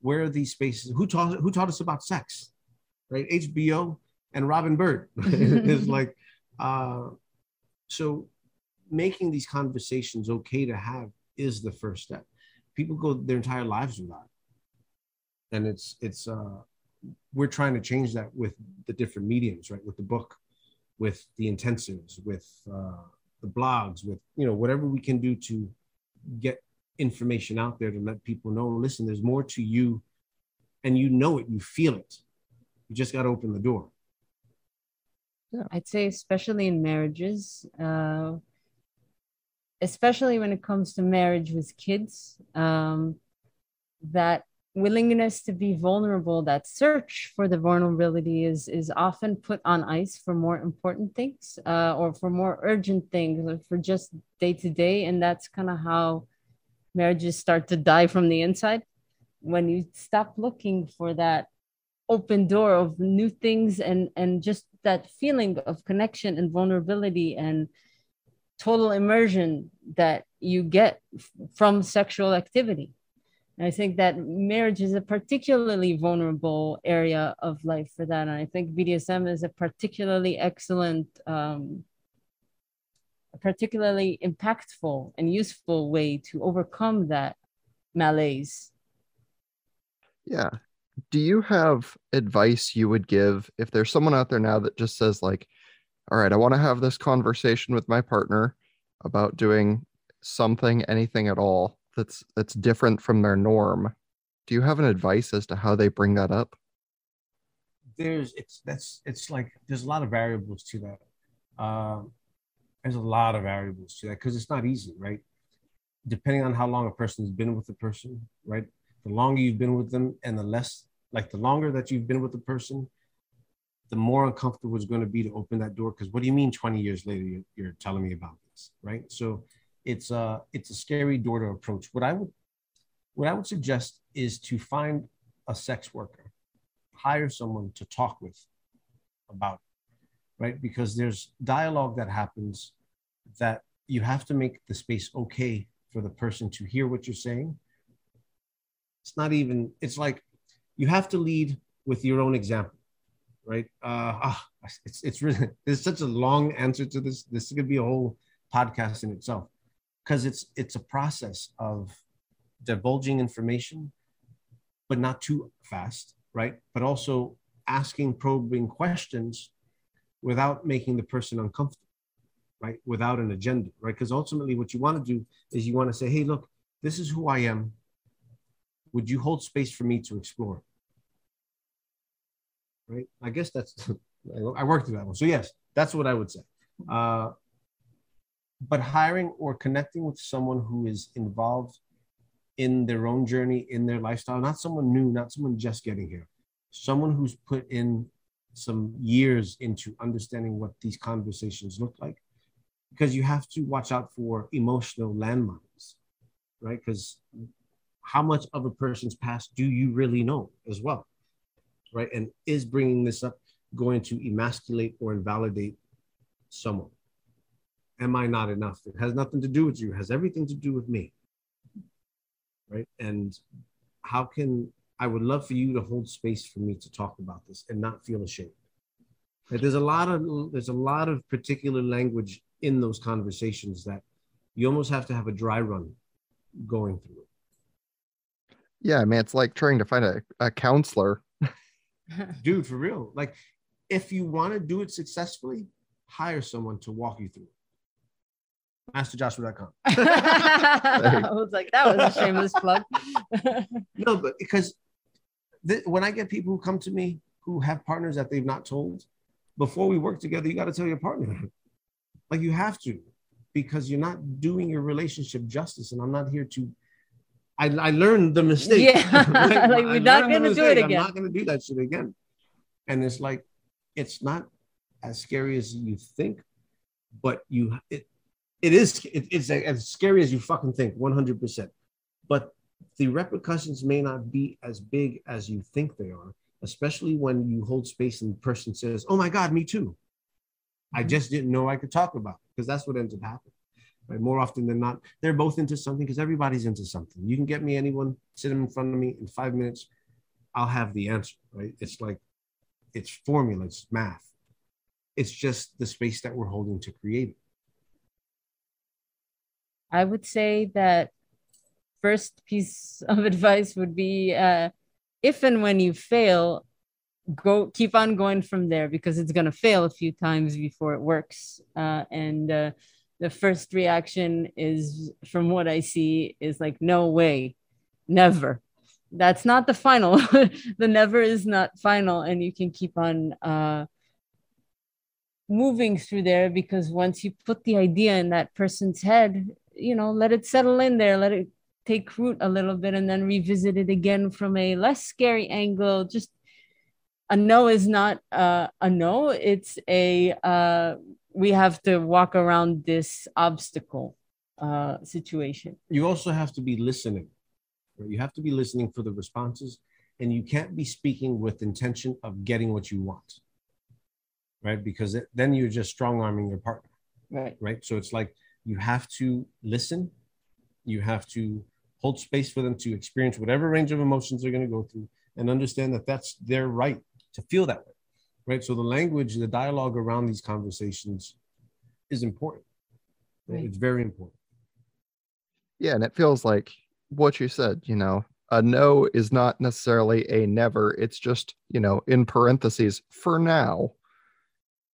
where are these spaces? Who taught who taught us about sex, right? H B O and Robin Bird is like, uh, so making these conversations okay to have is the first step. People go their entire lives without it. And it's, it's uh, we're trying to change that with the different mediums, right? With the book, with the intensives, with uh, the blogs, with, you know, whatever we can do to get information out there to let people know, listen, there's more to you, and you know it, you feel it, you just got to open the door. Yeah, I'd say especially in marriages, uh especially when it comes to marriage with kids, um that willingness to be vulnerable, that search for the vulnerability is is often put on ice for more important things, uh or for more urgent things, or for just day to day. And that's kind of how marriages start to die from the inside, when you stop looking for that open door of new things, and, and just that feeling of connection and vulnerability and total immersion that you get f- from sexual activity. And I think that marriage is a particularly vulnerable area of life for that. And I think B D S M is a particularly excellent, um, particularly impactful and useful way to overcome that malaise. Yeah. Do you have advice you would give if there's someone out there now that just says like, all right, I want to have this conversation with my partner about doing something, anything at all that's that's different from their norm. Do you have an advice as to how they bring that up? There's it's that's it's like there's a lot of variables to that. Um, there's a lot of variables to that because it's not easy, right? Depending on how long a person's been with the person, right? The longer you've been with them, and the less, like the longer that you've been with the person, the more uncomfortable it's going to be to open that door. Because what do you mean twenty years later you're, you're telling me about this, right? So it's a it's a scary door to approach. What I would what I would suggest is to find a sex worker, hire someone to talk with about it, right? Because there's dialogue that happens that you have to make the space okay for the person to hear what you're saying. It's not even. It's like you have to lead with your own example. Right? Uh, ah, it's it's really, there's such a long answer to this. This could be a whole podcast in itself, because it's it's a process of divulging information, but not too fast, right? But also asking probing questions without making the person uncomfortable, right? Without an agenda, right? Because ultimately what you want to do is you want to say, hey, look, this is who I am. Would you hold space for me to explore? Right. I guess that's, I worked through that one. So yes, that's what I would say. Uh, but hiring or connecting with someone who is involved in their own journey, in their lifestyle, not someone new, not someone just getting here, someone who's put in some years into understanding what these conversations look like, because you have to watch out for emotional landmines, right? Because how much of a person's past do you really know as well? Right? And is bringing this up going to emasculate or invalidate someone? Am I not enough? It has nothing to do with you. It has everything to do with me, right? And how can, I would love for you to hold space for me to talk about this and not feel ashamed. Like there's a lot of, there's a lot of particular language in those conversations that you almost have to have a dry run going through it. Yeah, I mean, it's like trying to find a, a counselor. Dude, for real. Like, if you want to do it successfully, hire someone to walk you through it. master joshua dot com. I was like, that was a shameless plug. No, but because th- when I get people who come to me who have partners that they've not told, before we work together, you got to tell your partner. Like, you have to, because you're not doing your relationship justice, and I'm not here to I, I learned the mistake. Yeah. like, like we're not going to do it again. I'm not going to do that shit again. And it's like, it's not as scary as you think, but you, it, it is, it, it's as scary as you fucking think, one hundred percent. But the repercussions may not be as big as you think they are, especially when you hold space and the person says, oh my God, me too. Mm-hmm. I just didn't know I could talk about it, because that's what ends up happening. Right? More often than not, they're both into something, because everybody's into something. You can get me anyone, sit them in front of me in five minutes, I'll have the answer, right? It's like, it's formula, it's math. It's just the space that we're holding to create it. I would say that first piece of advice would be, uh, if and when you fail, go keep on going from there, because it's going to fail a few times before it works. Uh, and, uh, The first reaction is, from what I see, is like, no way, never. That's not the final. The never is not final. And you can keep on uh, moving through there, because once you put the idea in that person's head, you know, let it settle in there, let it take root a little bit, and then revisit it again from a less scary angle. Just a no is not uh, a no. It's a... Uh, we have to walk around this obstacle uh, situation. You also have to be listening. Right? You have to be listening for the responses, and you can't be speaking with intention of getting what you want, right? Because it, then you're just strong-arming your partner, right? Right. So it's like, you have to listen. You have to hold space for them to experience whatever range of emotions they're going to go through, and understand that that's their right to feel that way. Right. So the language, the dialogue around these conversations is important. Right? It's very important. Yeah. And it feels like what you said, you know, a no is not necessarily a never. It's just, you know, in parentheses, for now,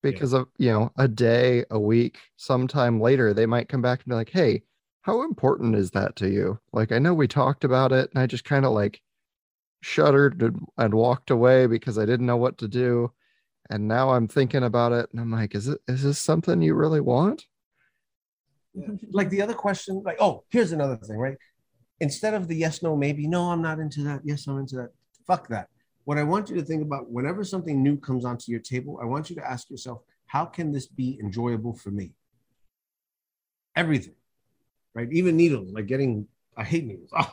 because yeah. of, you know, a day, a week, sometime later, they might come back and be like, hey, how important is that to you? Like, I know we talked about it, and I just kind of like shuddered and, and walked away because I didn't know what to do. And now I'm thinking about it and I'm like, is it, is this something you really want? Like the other question, like, oh, here's another thing, right? Instead of the yes, no, maybe, no, I'm not into that. Yes, I'm into that. Fuck that. What I want you to think about, whenever something new comes onto your table, I want you to ask yourself, how can this be enjoyable for me? Everything, right? Even needles, like getting, I hate needles. Oh,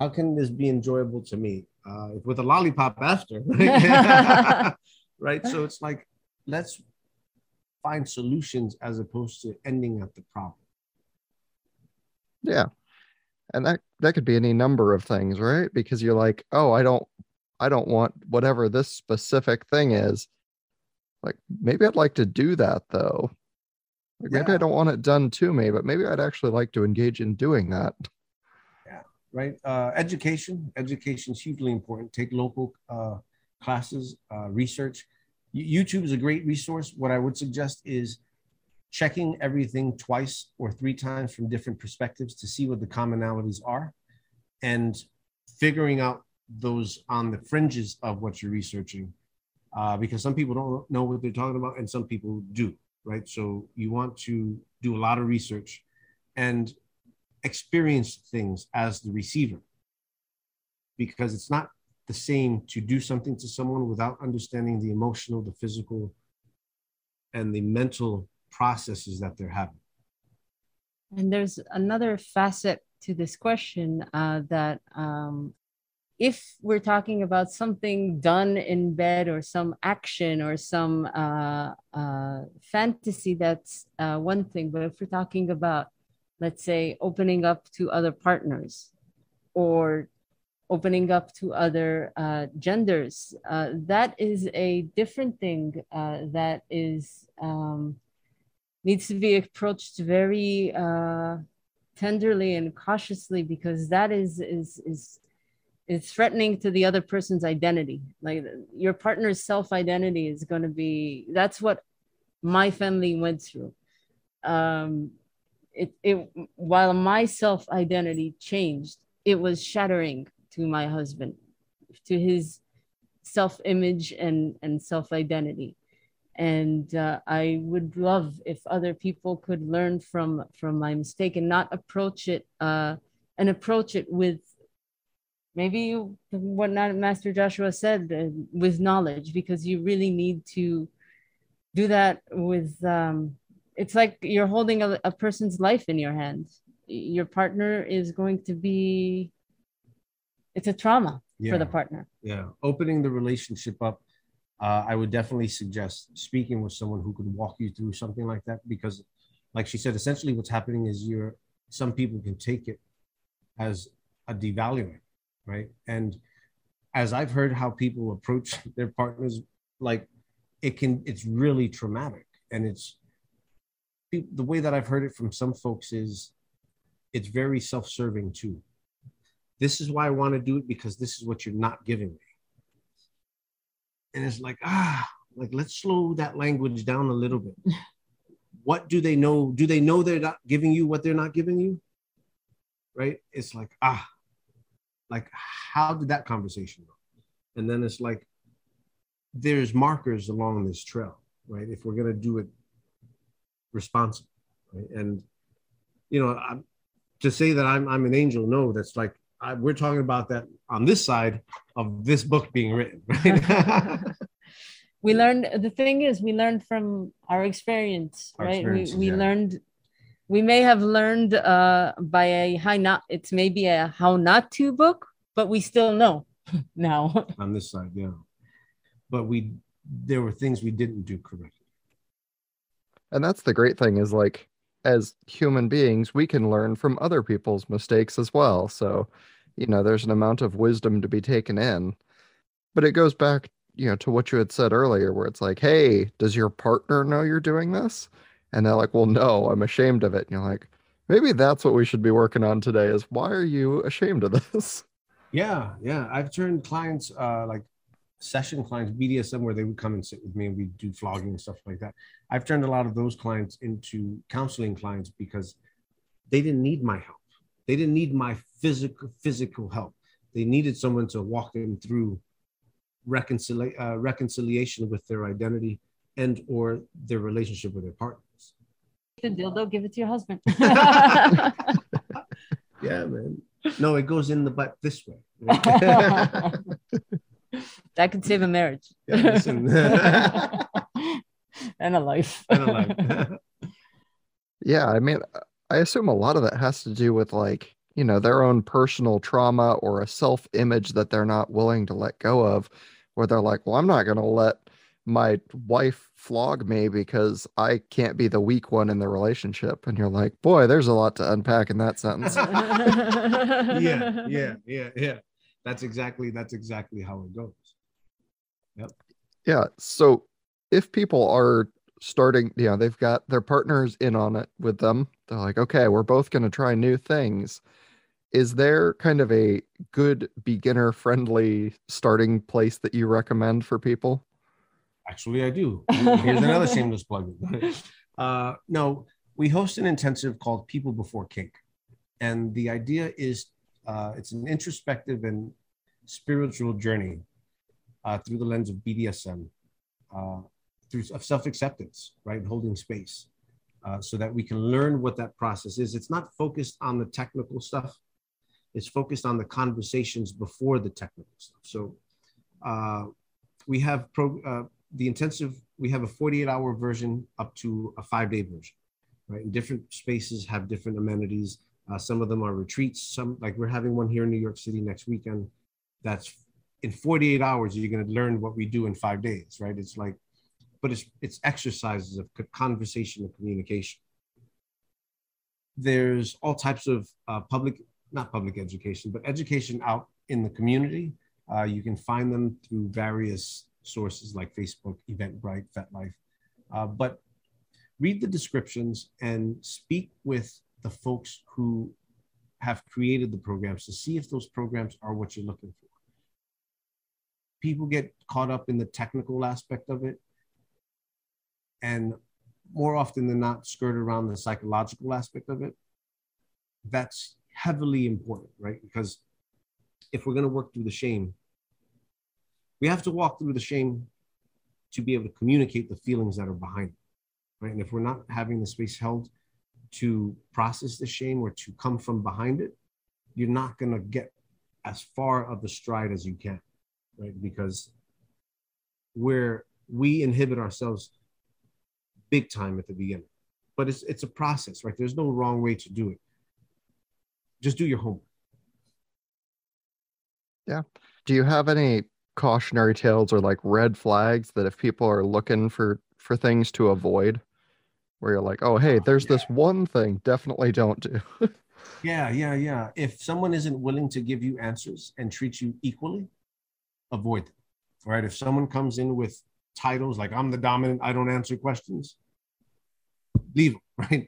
how can this be enjoyable to me? Uh, with a lollipop after, right? Right? So it's like, let's find solutions as opposed to ending at the problem. Yeah. And that, that could be any number of things, right? Because you're like, oh, I don't, I don't want whatever this specific thing is. Like, maybe I'd like to do that though. Like, yeah. Maybe I don't want it done to me, but maybe I'd actually like to engage in doing that. Yeah. Right. Uh, education, education is hugely important. Take local uh, classes, uh, research. YouTube is a great resource. What I would suggest is checking everything twice or three times from different perspectives to see what the commonalities are and figuring out those on the fringes of what you're researching, uh, because some people don't know what they're talking about and some people do, right? So you want to do a lot of research and experience things as the receiver, because it's not the same to do something to someone without understanding the emotional, the physical, and the mental processes that they're having. And there's another facet to this question uh, that um, if we're talking about something done in bed or some action or some uh, uh, fantasy, that's uh, one thing. But if we're talking about, let's say, opening up to other partners or opening up to other uh, genders, uh, that is a different thing uh, that is um, needs to be approached very uh, tenderly and cautiously, because that is is is is threatening to the other person's identity. Like your partner's self-identity is going to be, that's what my family went through. Um, it, it while my self-identity changed, it was shattering to my husband, to his self-image and, and self-identity. And uh, I would love if other people could learn from, from my mistake and not approach it uh, and approach it with maybe what Master Joshua said, uh, with knowledge, because you really need to do that with, um, it's like you're holding a, a person's life in your hands. Your partner is going to be, it's a trauma yeah. for the partner. Yeah. Opening the relationship up. Uh, I would definitely suggest speaking with someone who could walk you through something like that, because like she said, essentially what's happening is you're, some people can take it as a devaluing, right? And as I've heard how people approach their partners, like it can, it's really traumatic. And it's the way that I've heard it from some folks is it's very self-serving too. This is why I want to do it, because this is what you're not giving me. And it's like, ah, like let's slow that language down a little bit. What do they know? Do they know they're not giving you what they're not giving you? Right? It's like, ah, like how did that conversation go? And then it's like, there's markers along this trail, right? If we're going to do it responsibly. Right? And, you know, I'm, to say that I'm, I'm an angel, no, that's like, I, we're talking about that on this side of this book being written. Right? we learned, the thing is, we learned from our experience, our right? We, we yeah. learned, we may have learned uh, by a high not, it's maybe a how not to book, but we still know now. On this side, yeah. But we, there were things we didn't do correctly. And that's the great thing is like, as human beings, we can learn from other people's mistakes as well. So, you know, there's an amount of wisdom to be taken in. But it goes back, you know, to what you had said earlier, where it's like, hey, does your partner know you're doing this? And they're like, well, no, I'm ashamed of it. And you're like, maybe that's what we should be working on today is why are you ashamed of this? Yeah, yeah. I've turned clients, uh, like session clients, B D S M, where they would come and sit with me and we do flogging and stuff like that. I've turned a lot of those clients into counseling clients because they didn't need my help. They didn't need my physical physical help. they needed someone to walk them through reconcilia- uh, reconciliation with their identity and or their relationship with their partners. The dildo, give it to your husband. Yeah, man. No, it goes in the butt this way. That could save a marriage. Yeah, and a life. And a life. Yeah, I mean, I assume a lot of that has to do with, like, you know, their own personal trauma or a self-image that they're not willing to let go of, where they're like, well, I'm not going to let my wife flog me because I can't be the weak one in the relationship. And you're like, boy, there's a lot to unpack in that sentence. yeah, yeah, yeah, yeah. That's exactly, that's exactly how it goes. Yep. Yeah. So if people are starting, you know, they've got their partners in on it with them, they're like, okay, we're both going to try new things. Is there kind of a good beginner friendly starting place that you recommend for people? Actually, I do. Here's another shameless plug. Uh, no, we host an intensive called People Before Kink. And the idea is uh, it's an introspective and spiritual journey uh, through the lens of B D S M, uh, through of self-acceptance, right? Holding space uh, so that we can learn what that process is. It's not focused on the technical stuff. It's focused on the conversations before the technical stuff. So uh, we have... Pro, uh, The intensive, we have a forty-eight hour version up to a five day version, right? And different spaces have different amenities. Uh, some of them are retreats. Some, like we're having one here in New York City next weekend. That's in forty-eight hours, you're going to learn what we do in five days, right? It's like, but it's it's exercises of conversation and communication. There's all types of uh, public, not public education, but education out in the community. Uh, you can find them through various sources like Facebook, Eventbrite, FetLife, uh, but read the descriptions and speak with the folks who have created the programs to see if those programs are what you're looking for. People get caught up in the technical aspect of it, and more often than not skirt around the psychological aspect of it. That's heavily important, right? Because if we're going to work through the shame, we have to walk through the shame to be able to communicate the feelings that are behind it, right? And if we're not having the space held to process the shame or to come from behind it, you're not going to get as far of the stride as you can, right? Because we're, we inhibit ourselves big time at the beginning. But it's it's a process, right? There's no wrong way to do it. Just do your homework. Yeah. Do you have any cautionary tales or like red flags that if people are looking for for things to avoid, where you're like, oh hey, there's yeah. this one thing definitely don't do? yeah yeah yeah if someone isn't willing to give you answers and treat you equally, avoid them. Right? If someone comes in with titles like I'm the dominant, I don't answer questions, leave them. Right?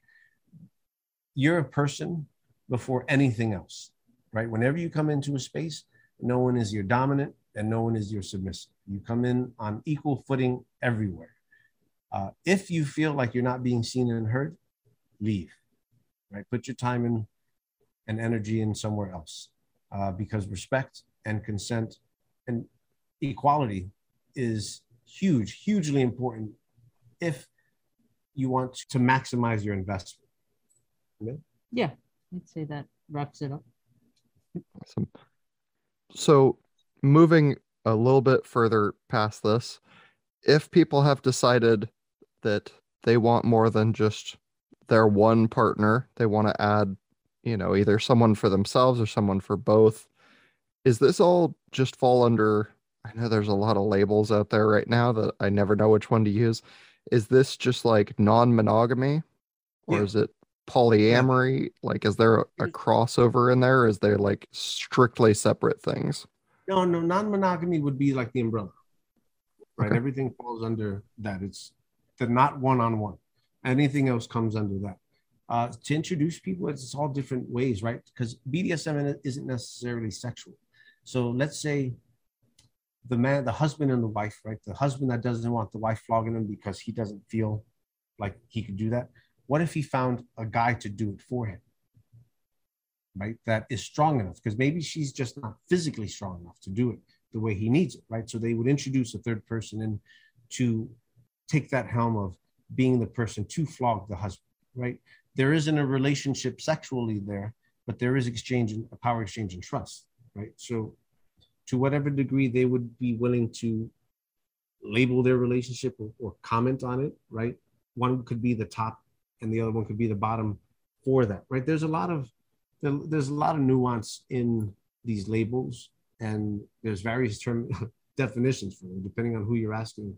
You're a person before anything else, right? Whenever you come into a space, no one is your dominant and no one is your submissive. You come in on equal footing everywhere. Uh, if you feel like you're not being seen and heard, leave, right? Put your time in and energy in somewhere else, uh, because respect and consent and equality is huge, hugely important if you want to maximize your investment. Okay? Yeah, I'd say that wraps it up. Awesome. So, moving a little bit further past this, if people have decided that they want more than just their one partner, they want to add, you know, either someone for themselves or someone for both, is this all just fall under, I know there's a lot of labels out there right now that I never know which one to use. Is this just like non-monogamy, or yeah. is it polyamory? Yeah. Like, is there a, a crossover in there? Or is there like strictly separate things? No, no, non-monogamy would be like the umbrella, right? Okay. Everything falls under that. It's the not one-on-one. Anything else comes under that. Uh, to introduce people, it's all different ways, right? Because B D S M isn't necessarily sexual. So let's say the man, the husband and the wife, right? The husband that doesn't want the wife flogging him because he doesn't feel like he could do that. What if he found a guy to do it for him? right, that is strong enough, because maybe she's just not physically strong enough to do it the way he needs it, right? So they would introduce a third person in to take that helm of being the person to flog the husband, right? There isn't a relationship sexually there, but there is exchange and a power exchange and trust, right? So to whatever degree they would be willing to label their relationship or, or comment on it, right? One could be the top and the other one could be the bottom for that, right? There's a lot of, there's a lot of nuance in these labels, and there's various term definitions for them, depending on who you're asking,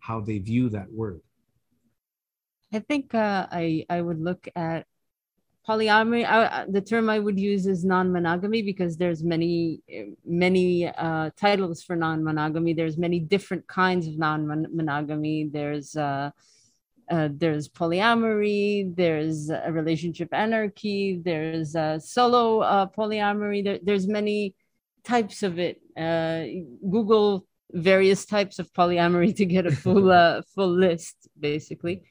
how they view that word. I think uh, I, I would look at polyamory. I, the term I would use is non-monogamy, because there's many, many uh, titles for non-monogamy. There's many different kinds of non-monogamy. There's uh, uh, there's polyamory. There's a relationship anarchy. There's uh, solo uh, polyamory. There, there's many types of it. Uh, Google various types of polyamory to get a full uh, full list, basically.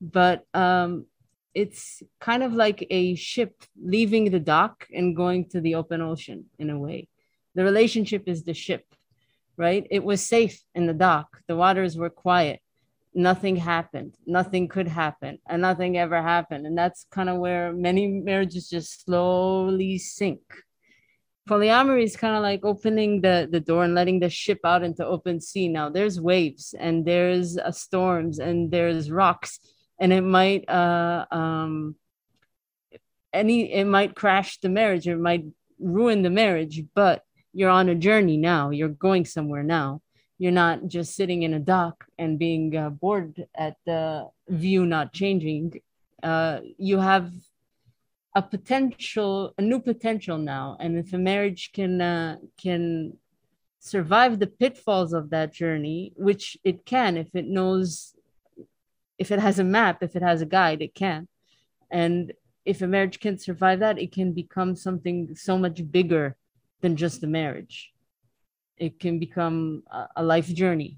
But um, it's kind of like a ship leaving the dock and going to the open ocean in a way. The relationship is the ship, right? It was safe in the dock. The waters were quiet. Nothing happened. Nothing could happen. And nothing ever happened. And that's kind of where many marriages just slowly sink. Polyamory is kind of like opening the, the door and letting the ship out into open sea. Now there's waves and there's uh, storms and there's rocks, and it might uh, um, any it might crash the marriage, or it might ruin the marriage, but you're on a journey now. You're going somewhere now. You're not just sitting in a dock and being uh, bored at the view not changing. Uh, you have a potential, a new potential now. And if a marriage can uh, can survive the pitfalls of that journey, which it can, if it knows, if it has a map, if it has a guide, it can. And if a marriage can survive that, it can become something so much bigger than just a marriage. It can become a, a life journey.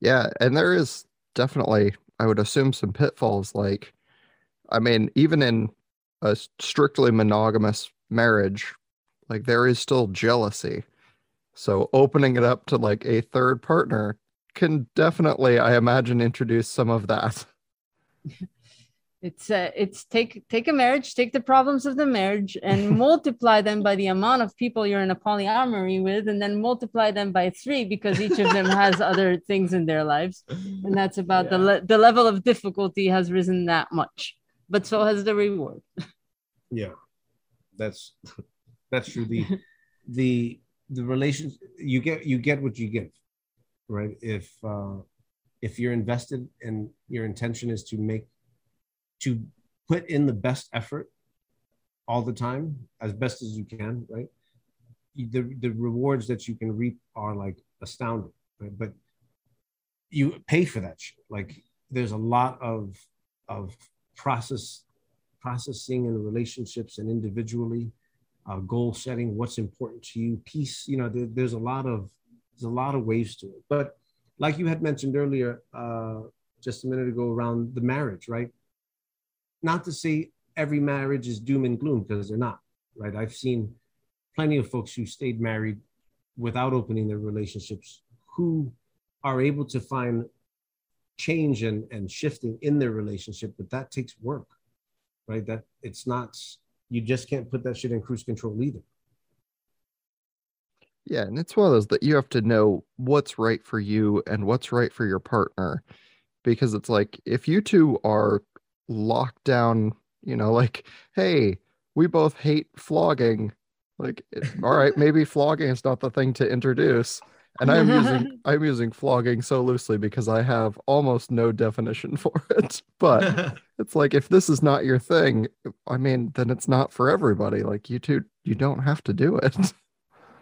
Yeah, and there is definitely, I would assume, some pitfalls. Like, I mean, even in a strictly monogamous marriage, like there is still jealousy. So opening it up to like a third partner can definitely, I imagine, introduce some of that. It's uh, it's take take a marriage, take the problems of the marriage and multiply them by the amount of people you're in a polyamory with, and then multiply them by three, because each of them has other things in their lives. And that's about yeah. the le- the level of difficulty has risen that much. But so has the reward. Yeah, that's that's true. The the the relations you get you get what you give, right? If uh, if you're invested and your intention is to make to put in the best effort all the time, as best as you can, right? The the rewards that you can reap are like astounding, right? But you pay for that shit. Like there's a lot of of process processing and relationships and individually uh, goal setting, what's important to you, peace, you know, there, there's a lot of there's a lot of ways to it. But like you had mentioned earlier, uh, just a minute ago, around the marriage, right? Not to say every marriage is doom and gloom, because they're not, right? I've seen plenty of folks who stayed married without opening their relationships, who are able to find change and, and shifting in their relationship, but that takes work, right? That it's not, you just can't put that shit in cruise control either. Yeah, and it's one of those that you have to know what's right for you and what's right for your partner, because it's like, if you two are locked down, you know, like, hey, we both hate flogging, like, all right, maybe flogging is not the thing to introduce. And I'm using I'm using flogging so loosely because I have almost no definition for it. But it's like, if this is not your thing, I mean, then it's not for everybody. Like, you two, you don't have to do it.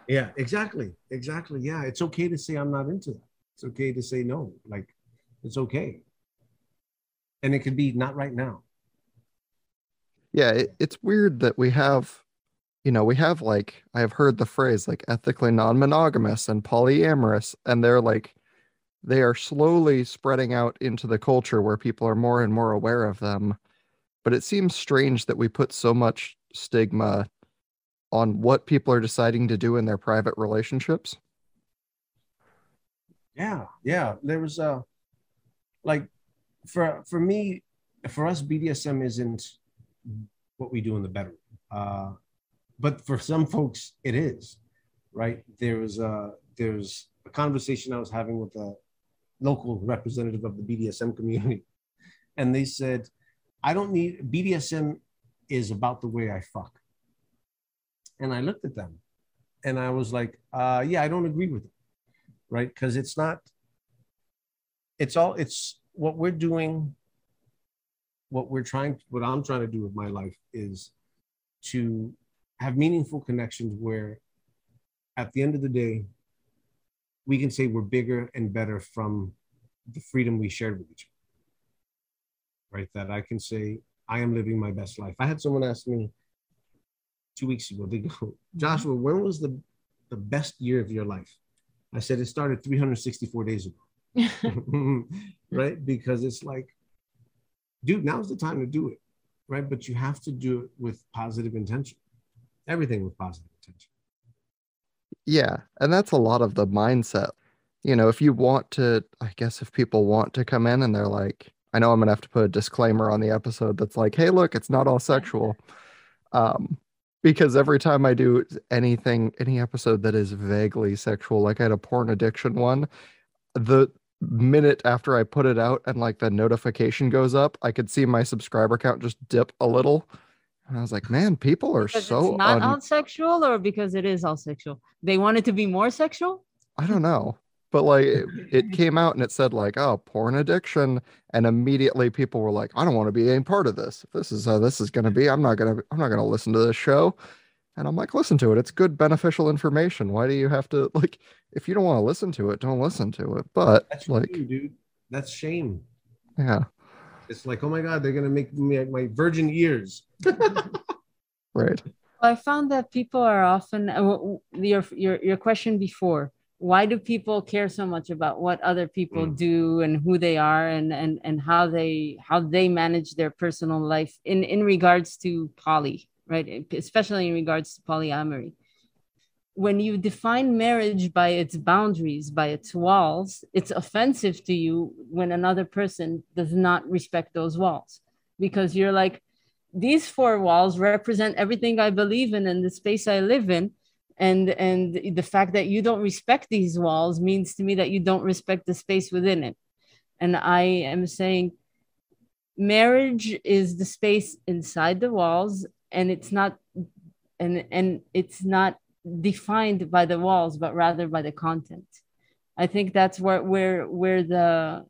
Yeah, exactly. Exactly. Yeah. It's okay to say I'm not into that. It's okay to say no. Like, it's okay. And it could be not right now. Yeah, it, it's weird that we have, you know, we have like, I have heard the phrase like ethically non-monogamous and polyamorous, and they're like, they are slowly spreading out into the culture where people are more and more aware of them. but it seems strange that we put so much stigma on what people are deciding to do in their private relationships. Yeah, yeah. There was a, like, for for me, for us, B D S M isn't what we do in the bedroom. Uh, but for some folks, it is, right? There was a, there's a conversation I was having with a local representative of the B D S M community. And they said, I don't need, B D S M is about the way I fuck. And I looked at them and I was like, uh, yeah, I don't agree with it, right? Because it's not, it's all, it's what we're doing, what we're trying, what I'm trying to do with my life is to have meaningful connections where at the end of the day, we can say we're bigger and better from the freedom we shared with each other, right? That I can say, I am living my best life. I had someone ask me two weeks ago, they go, Joshua, when was the, the best year of your life? I said, it started three hundred sixty-four days ago, right? Because it's like, dude, now's the time to do it, right? But you have to do it with positive intention, everything with positive intention. Yeah. And that's a lot of the mindset. You know, if you want to, I guess if people want to come in and they're like, I know I'm going to have to put a disclaimer on the episode that's like, hey, look, it's not all sexual. Um, because every time I do anything, any episode that is vaguely sexual, like I had a porn addiction one, the minute after I put it out and like the notification goes up, I could see my subscriber count just dip a little. And I was like, man, people are because so... It's not un- all sexual or because it is all sexual? They want it to be more sexual? I don't know. But like, it, it came out and it said like, oh, porn addiction. And immediately people were like, I don't want to be any part of this. If this is how this is going to be, I'm not going to, I'm not going to listen to this show. And I'm like, listen to it. It's good, beneficial information. Why do you have to, like, if you don't want to listen to it, don't listen to it. But that's like, shame, dude. That's shame. Yeah. It's like, oh my God, they're going to make me like my virgin ears. Right. Well, I found that people are often, your, your, your question before, why do people care so much about what other people mm. do and who they are and, and, and how they, how they manage their personal life in, in regards to poly, right? Especially in regards to polyamory. When you define marriage by its boundaries, by its walls, it's offensive to you when another person does not respect those walls, because you're like, these four walls represent everything I believe in and the space I live in. And, and the fact that you don't respect these walls means to me that you don't respect the space within it. And I am saying marriage is the space inside the walls, and it's not, and, and it's not defined by the walls, but rather by the content. I think that's where where where the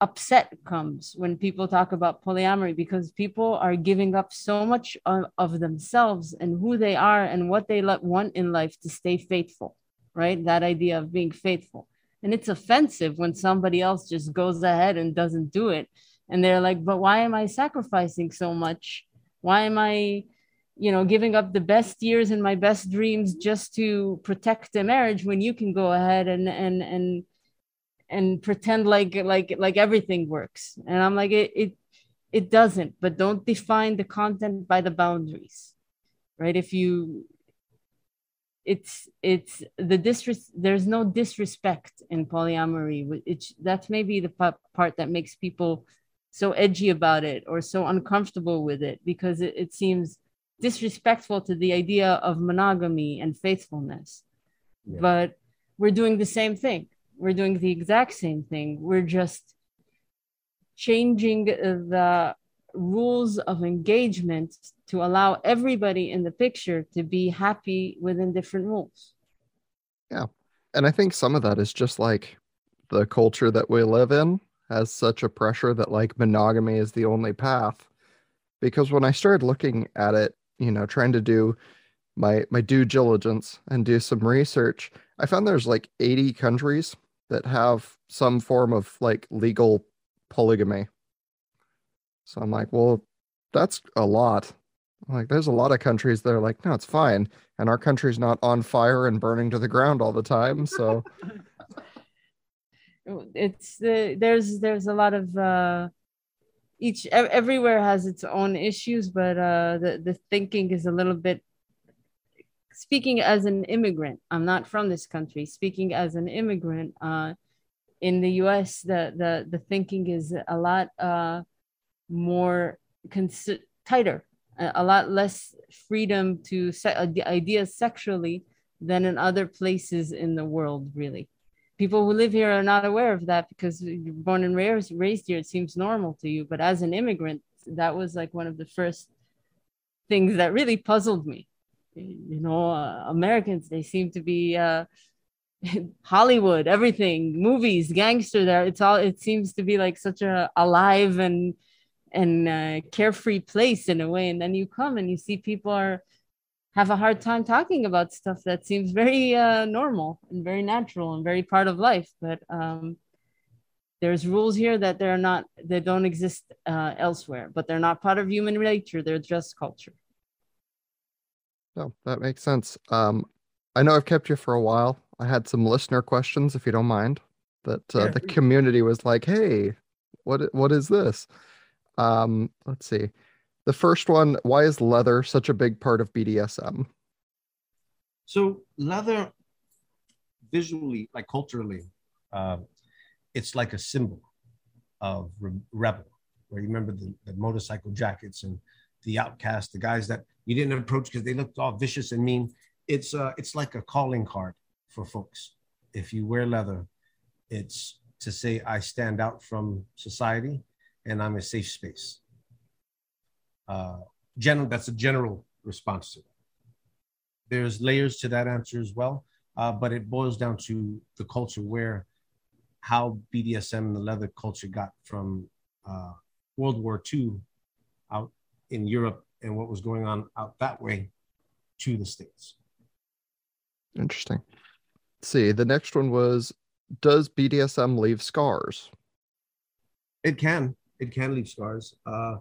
upset comes when people talk about polyamory, because people are giving up so much of, of themselves and who they are and what they want in life to stay faithful, right? That idea of being faithful. And it's offensive when somebody else just goes ahead and doesn't do it. And they're like, but why am I sacrificing so much? Why am I you know, giving up the best years and my best dreams just to protect the marriage when you can go ahead and, and, and, and pretend like, like, like everything works. And I'm like, it, it, it doesn't, but don't define the content by the boundaries, right? If you, it's, it's the disres, there's no disrespect in polyamory. It's, that's maybe the part that makes people so edgy about it or so uncomfortable with it, because it, it seems disrespectful to the idea of monogamy and faithfulness. Yeah. But we're doing the same thing. We're doing the exact same thing. We're just changing the rules of engagement to allow everybody in the picture to be happy within different rules. Yeah. And I think some of that is just like the culture that we live in has such a pressure that like monogamy is the only path. Because when I started looking at it, you know, trying to do my my due diligence and do some research, I found there's like eighty countries that have some form of like legal polygamy. So I'm like, well, that's a lot. I'm like, there's a lot of countries that are like, no, it's fine. And our country's not on fire and burning to the ground all the time. So it's uh, there's there's a lot of uh, each everywhere has its own issues, but uh, the the thinking is a little bit. Speaking as an immigrant, I'm not from this country. Speaking as an immigrant uh, in the U S, the the the thinking is a lot uh, more cons- tighter, a lot less freedom to set ideas sexually than in other places in the world, really. People who live here are not aware of that because you're born and raised, raised here, it seems normal to you. But as an immigrant, that was like one of the first things that really puzzled me. You know, uh, Americans, they seem to be uh, Hollywood, everything, movies, gangster there. It's all, it seems to be like such a alive and and uh, carefree place in a way. And then you come and you see people are have a hard time talking about stuff that seems very uh, normal and very natural and very part of life. But um, there's rules here that they're not, they don't exist uh, elsewhere, but they're not part of human nature. They're just culture. No, that makes sense. Um, I know I've kept you for a while. I had some listener questions, if you don't mind, that uh, yeah. The community was like, hey, what what is this? Um, let's see. The first one, why is leather such a big part of B D S M? So leather, visually, like culturally, uh, it's like a symbol of re- rebel. Where you remember the, the motorcycle jackets and the outcast, the guys that you didn't approach because they looked all vicious and mean. It's uh, it's like a calling card for folks. If you wear leather, it's to say, I stand out from society and I'm a safe space. Uh, general, that's a general response to it. There's layers to that answer as well, uh, but it boils down to the culture where, how B D S M and the leather culture got from uh, World War Two out in Europe and what was going on out that way to the States. Interesting. Let's see, the next one was, does B D S M leave scars? It can. It can leave scars. Uh,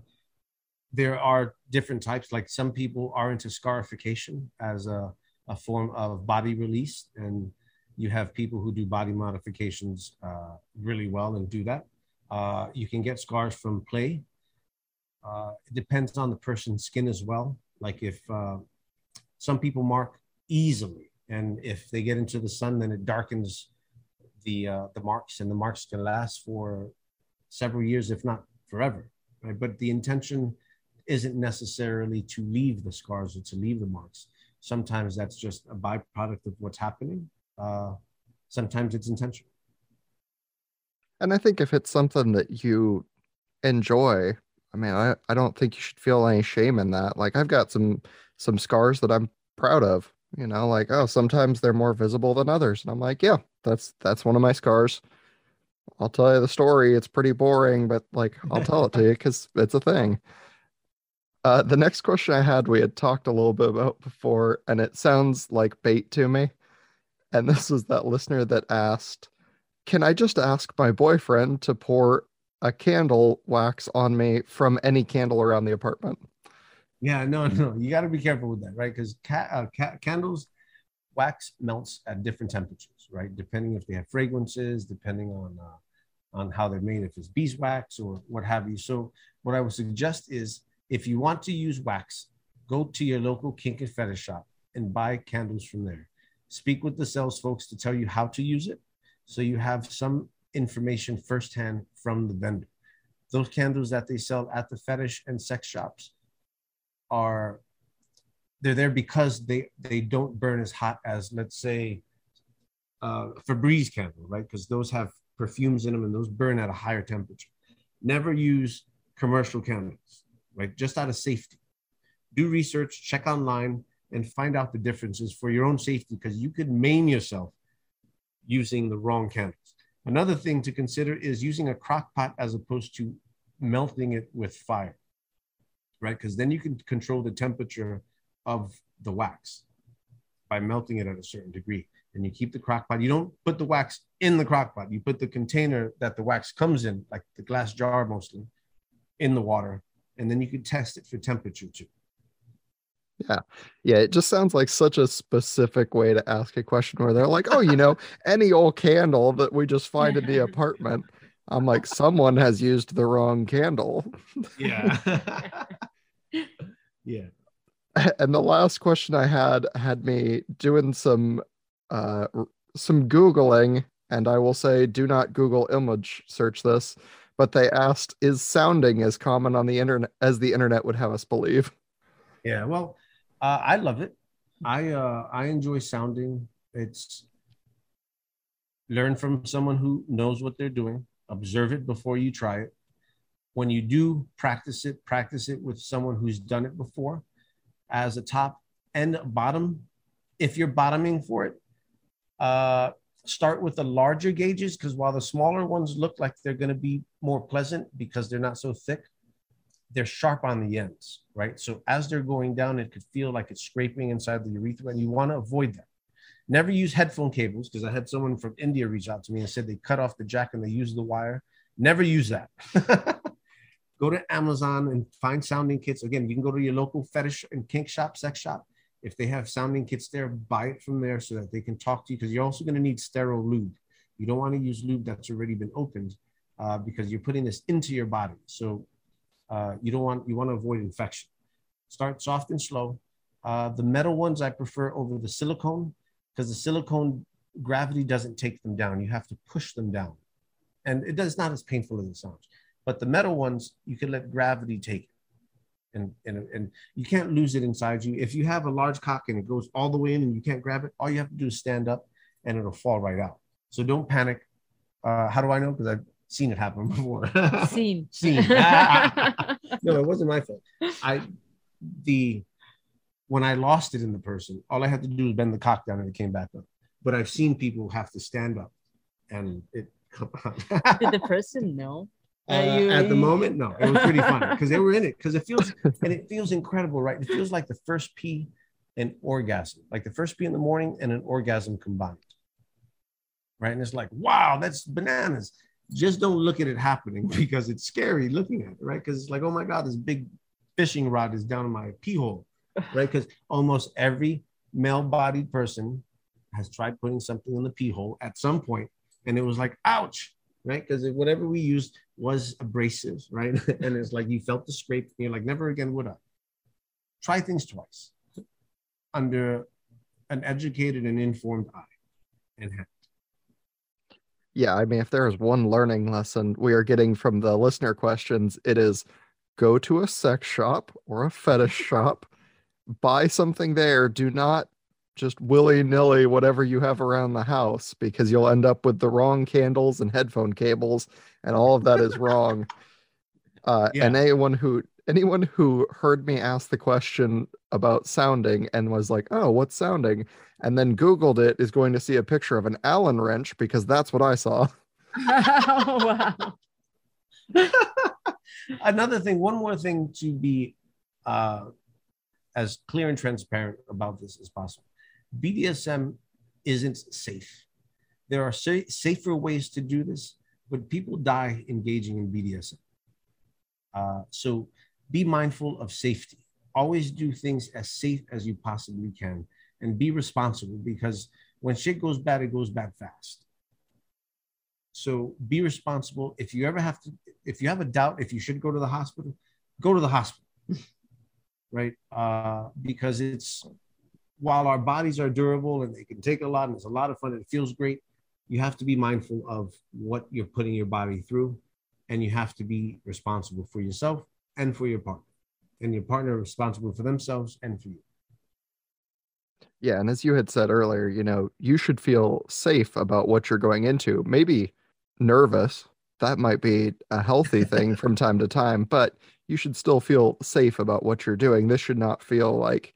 there are different types. Like some people are into scarification as a, a form of body release. And you have people who do body modifications uh, really well and do that. Uh, you can get scars from play. Uh, it depends on the person's skin as well. Like if uh, some people mark easily, and if they get into the sun, then it darkens the uh, the marks, and the marks can last for several years, if not forever. Right? But the intention isn't necessarily to leave the scars or to leave the marks. Sometimes that's just a byproduct of what's happening. Uh, sometimes it's intentional. And I think if it's something that you enjoy, I mean, I, I don't think you should feel any shame in that. Like, I've got some some scars that I'm proud of, you know, like, oh, sometimes they're more visible than others. And I'm like, yeah, that's that's one of my scars. I'll tell you the story. It's pretty boring, but like, I'll tell it to you because it's a thing. Uh, the next question I had, we had talked a little bit about before, and it sounds like bait to me. And this was that listener that asked, can I just ask my boyfriend to pour a candle wax on me from any candle around the apartment? Yeah, no, no. You got to be careful with that, right? Because ca- uh, ca- candles, wax melts at different temperatures, right? Depending if they have fragrances, depending on uh, on how they're made, if it's beeswax or what have you. So what I would suggest is, if you want to use wax, go to your local kink and fetish shop and buy candles from there. Speak with the sales folks to tell you how to use it, so you have some information firsthand from the vendor. Those candles that they sell at the fetish and sex shops are, they're there because they, they don't burn as hot as, let's say, uh, Febreze candle, right? Because those have perfumes in them and those burn at a higher temperature. Never use commercial candles, right? Just out of safety. Do research, check online, and find out the differences for your own safety, because you could maim yourself using the wrong candles. Another thing to consider is using a crock pot as opposed to melting it with fire, right? Because then you can control the temperature of the wax by melting it at a certain degree. And you keep the crock pot. You don't put the wax in the crock pot. You put the container that the wax comes in, like the glass jar mostly, in the water. And then you can test it for temperature too. Yeah. Yeah. It just sounds like such a specific way to ask a question where they're like, oh, you know, any old candle that we just find in the apartment. I'm like, someone has used the wrong candle. Yeah. Yeah. And the last question I had had me doing some uh, some Googling, and I will say, do not Google image search this, but they asked, is sounding as common on the internet as the internet would have us believe? Yeah, well, uh, I love it. I uh, I enjoy sounding. It's learn from someone who knows what they're doing. Observe it before you try it. When you do practice it, practice it with someone who's done it before. As a top and bottom, if you're bottoming for it, uh, start with the larger gauges, because while the smaller ones look like they're going to be more pleasant because they're not so thick, they're sharp on the ends, right? So as they're going down, it could feel like it's scraping inside the urethra, and you want to avoid that. Never use headphone cables, because I had someone from India reach out to me and said they cut off the jack and they used the wire. Never use that. Go to Amazon and find sounding kits. Again, you can go to your local fetish and kink shop, sex shop. If they have sounding kits there, buy it from there so that they can talk to you, because you're also going to need sterile lube. You don't want to use lube that's already been opened uh, because you're putting this into your body. So uh, you don't want, you want to avoid infection. Start soft and slow. Uh, the metal ones I prefer over the silicone, because the silicone gravity doesn't take them down. You have to push them down. And it does not as painful as it sounds. But the metal ones, you can let gravity take it, and, and, and you can't lose it inside you. If you have a large cock and it goes all the way in and you can't grab it, all you have to do is stand up and it'll fall right out. So don't panic. Uh, how do I know? Because I've seen it happen before. Seen. Seen. No, it wasn't my fault. I, the, when I lost it in the person, all I had to do was bend the cock down and it came back up. But I've seen people have to stand up and it come out. Did the person know? Uh, you... At the moment, no, it was pretty funny because they were in it, because it feels and it feels incredible, right? It feels like the first pee and orgasm, like the first pee in the morning and an orgasm combined, right? And it's like, wow, that's bananas. Just don't look at it happening because it's scary looking at it, right? Because it's like, oh my God, this big fishing rod is down in my pee hole, right? Because almost every male-bodied person has tried putting something in the pee hole at some point, and it was like, ouch. Right? Because whatever we used was abrasive, right? And it's like you felt the scrape and you're like, never again would I. Try things twice under an educated and informed eye and hand. Yeah, I mean, if there is one learning lesson we are getting from the listener questions, it is go to a sex shop or a fetish shop, buy something there. Do not just willy-nilly whatever you have around the house, because you'll end up with the wrong candles and headphone cables, and all of that is wrong. Uh, yeah. And anyone who anyone who heard me ask the question about sounding and was like, oh, what's sounding? And then Googled it is going to see a picture of an Allen wrench, because that's what I saw. Oh, wow. Another thing, one more thing to be uh, as clear and transparent about this as possible. B D S M isn't safe. There are sa- safer ways to do this, but people die engaging in B D S M. Uh, so be mindful of safety. Always do things as safe as you possibly can, and be responsible, because when shit goes bad, it goes bad fast. So be responsible. If you ever have to, if you have a doubt, if you should go to the hospital, go to the hospital, right? Uh, because it's, while our bodies are durable and they can take a lot and it's a lot of fun and it feels great, you have to be mindful of what you're putting your body through, and you have to be responsible for yourself and for your partner, and your partner responsible for themselves and for you. Yeah, and as you had said earlier, you know, you should feel safe about what you're going into. Maybe nervous, that might be a healthy thing from time to time, but you should still feel safe about what you're doing. This should not feel like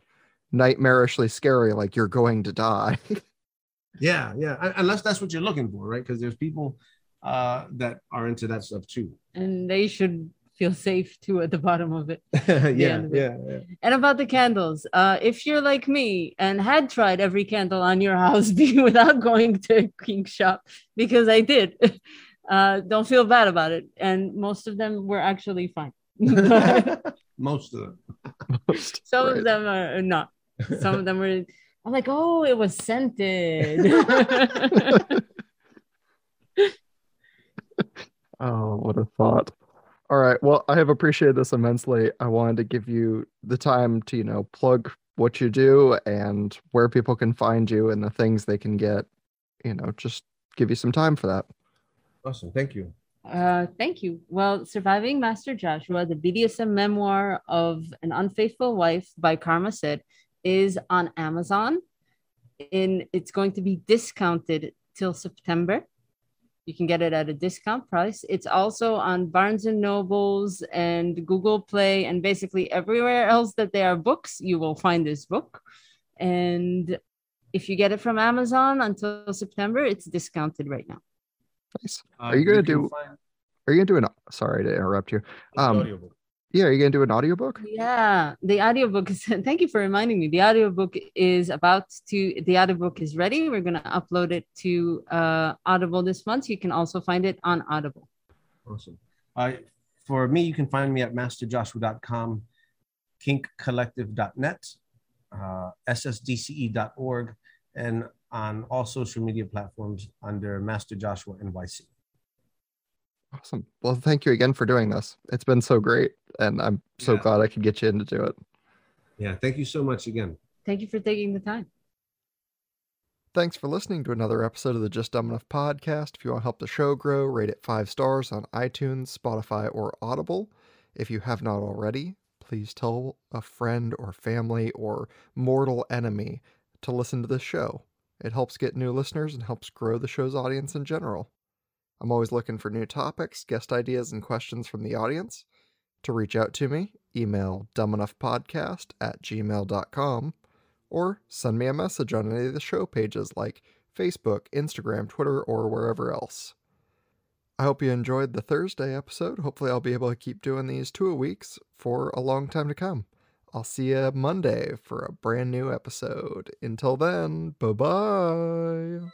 nightmarishly scary, like you're going to die. yeah yeah unless that's what you're looking for, right? Because there's people uh that are into that stuff too, and they should feel safe too at the bottom of it. yeah of yeah, it. yeah And about the candles, uh if you're like me and had tried every candle on your house without going to a kink shop, because I did, uh don't feel bad about it, and most of them were actually fine. Most of them. Most, some right. of them are not. Some of them were. I'm like, oh, it was scented. Oh, what a thought. All right. Well, I have appreciated this immensely. I wanted to give you the time to, you know, plug what you do and where people can find you and the things they can get, you know, just give you some time for that. Awesome. Thank you. Uh, thank you. Well, Surviving Master Joshua, the B D S M Memoir of an Unfaithful Wife by Karma Sid, is on Amazon, and it's going to be discounted till September. You can get it at a discount price. It's also on Barnes and Nobles and Google Play and basically everywhere else that there are books, you will find this book. And if you get it from Amazon until September, it's discounted right now. Nice. Are you uh, going to do, find... are you going to do an, sorry to interrupt you. Um, audiobook. Yeah. Are you going to do an audiobook? Yeah. The audiobook is, thank you for reminding me. The audiobook is about to, the audiobook is ready. We're going to upload it to uh, Audible this month. You can also find it on Audible. Awesome. Uh, for me, you can find me at master joshua dot com, kink collective dot net, uh, s s d c e dot org, and on all social media platforms under Master Joshua N Y C. Awesome. Well, thank you again for doing this. It's been so great, and I'm so yeah. glad I could get you in to do it. Yeah, thank you so much again. Thank you for taking the time. Thanks for listening to another episode of the Just Dumb Enough podcast. If you want to help the show grow, rate it five stars on iTunes, Spotify, or Audible. If you have not already, please tell a friend or family or mortal enemy to listen to this show. It helps get new listeners and helps grow the show's audience in general. I'm always looking for new topics, guest ideas, and questions from the audience. To reach out to me, email dumbenoughpodcast at gmail dot com, or send me a message on any of the show pages like Facebook, Instagram, Twitter, or wherever else. I hope you enjoyed the Thursday episode. Hopefully I'll be able to keep doing these two a week for a long time to come. I'll see you Monday for a brand new episode. Until then, bye-bye.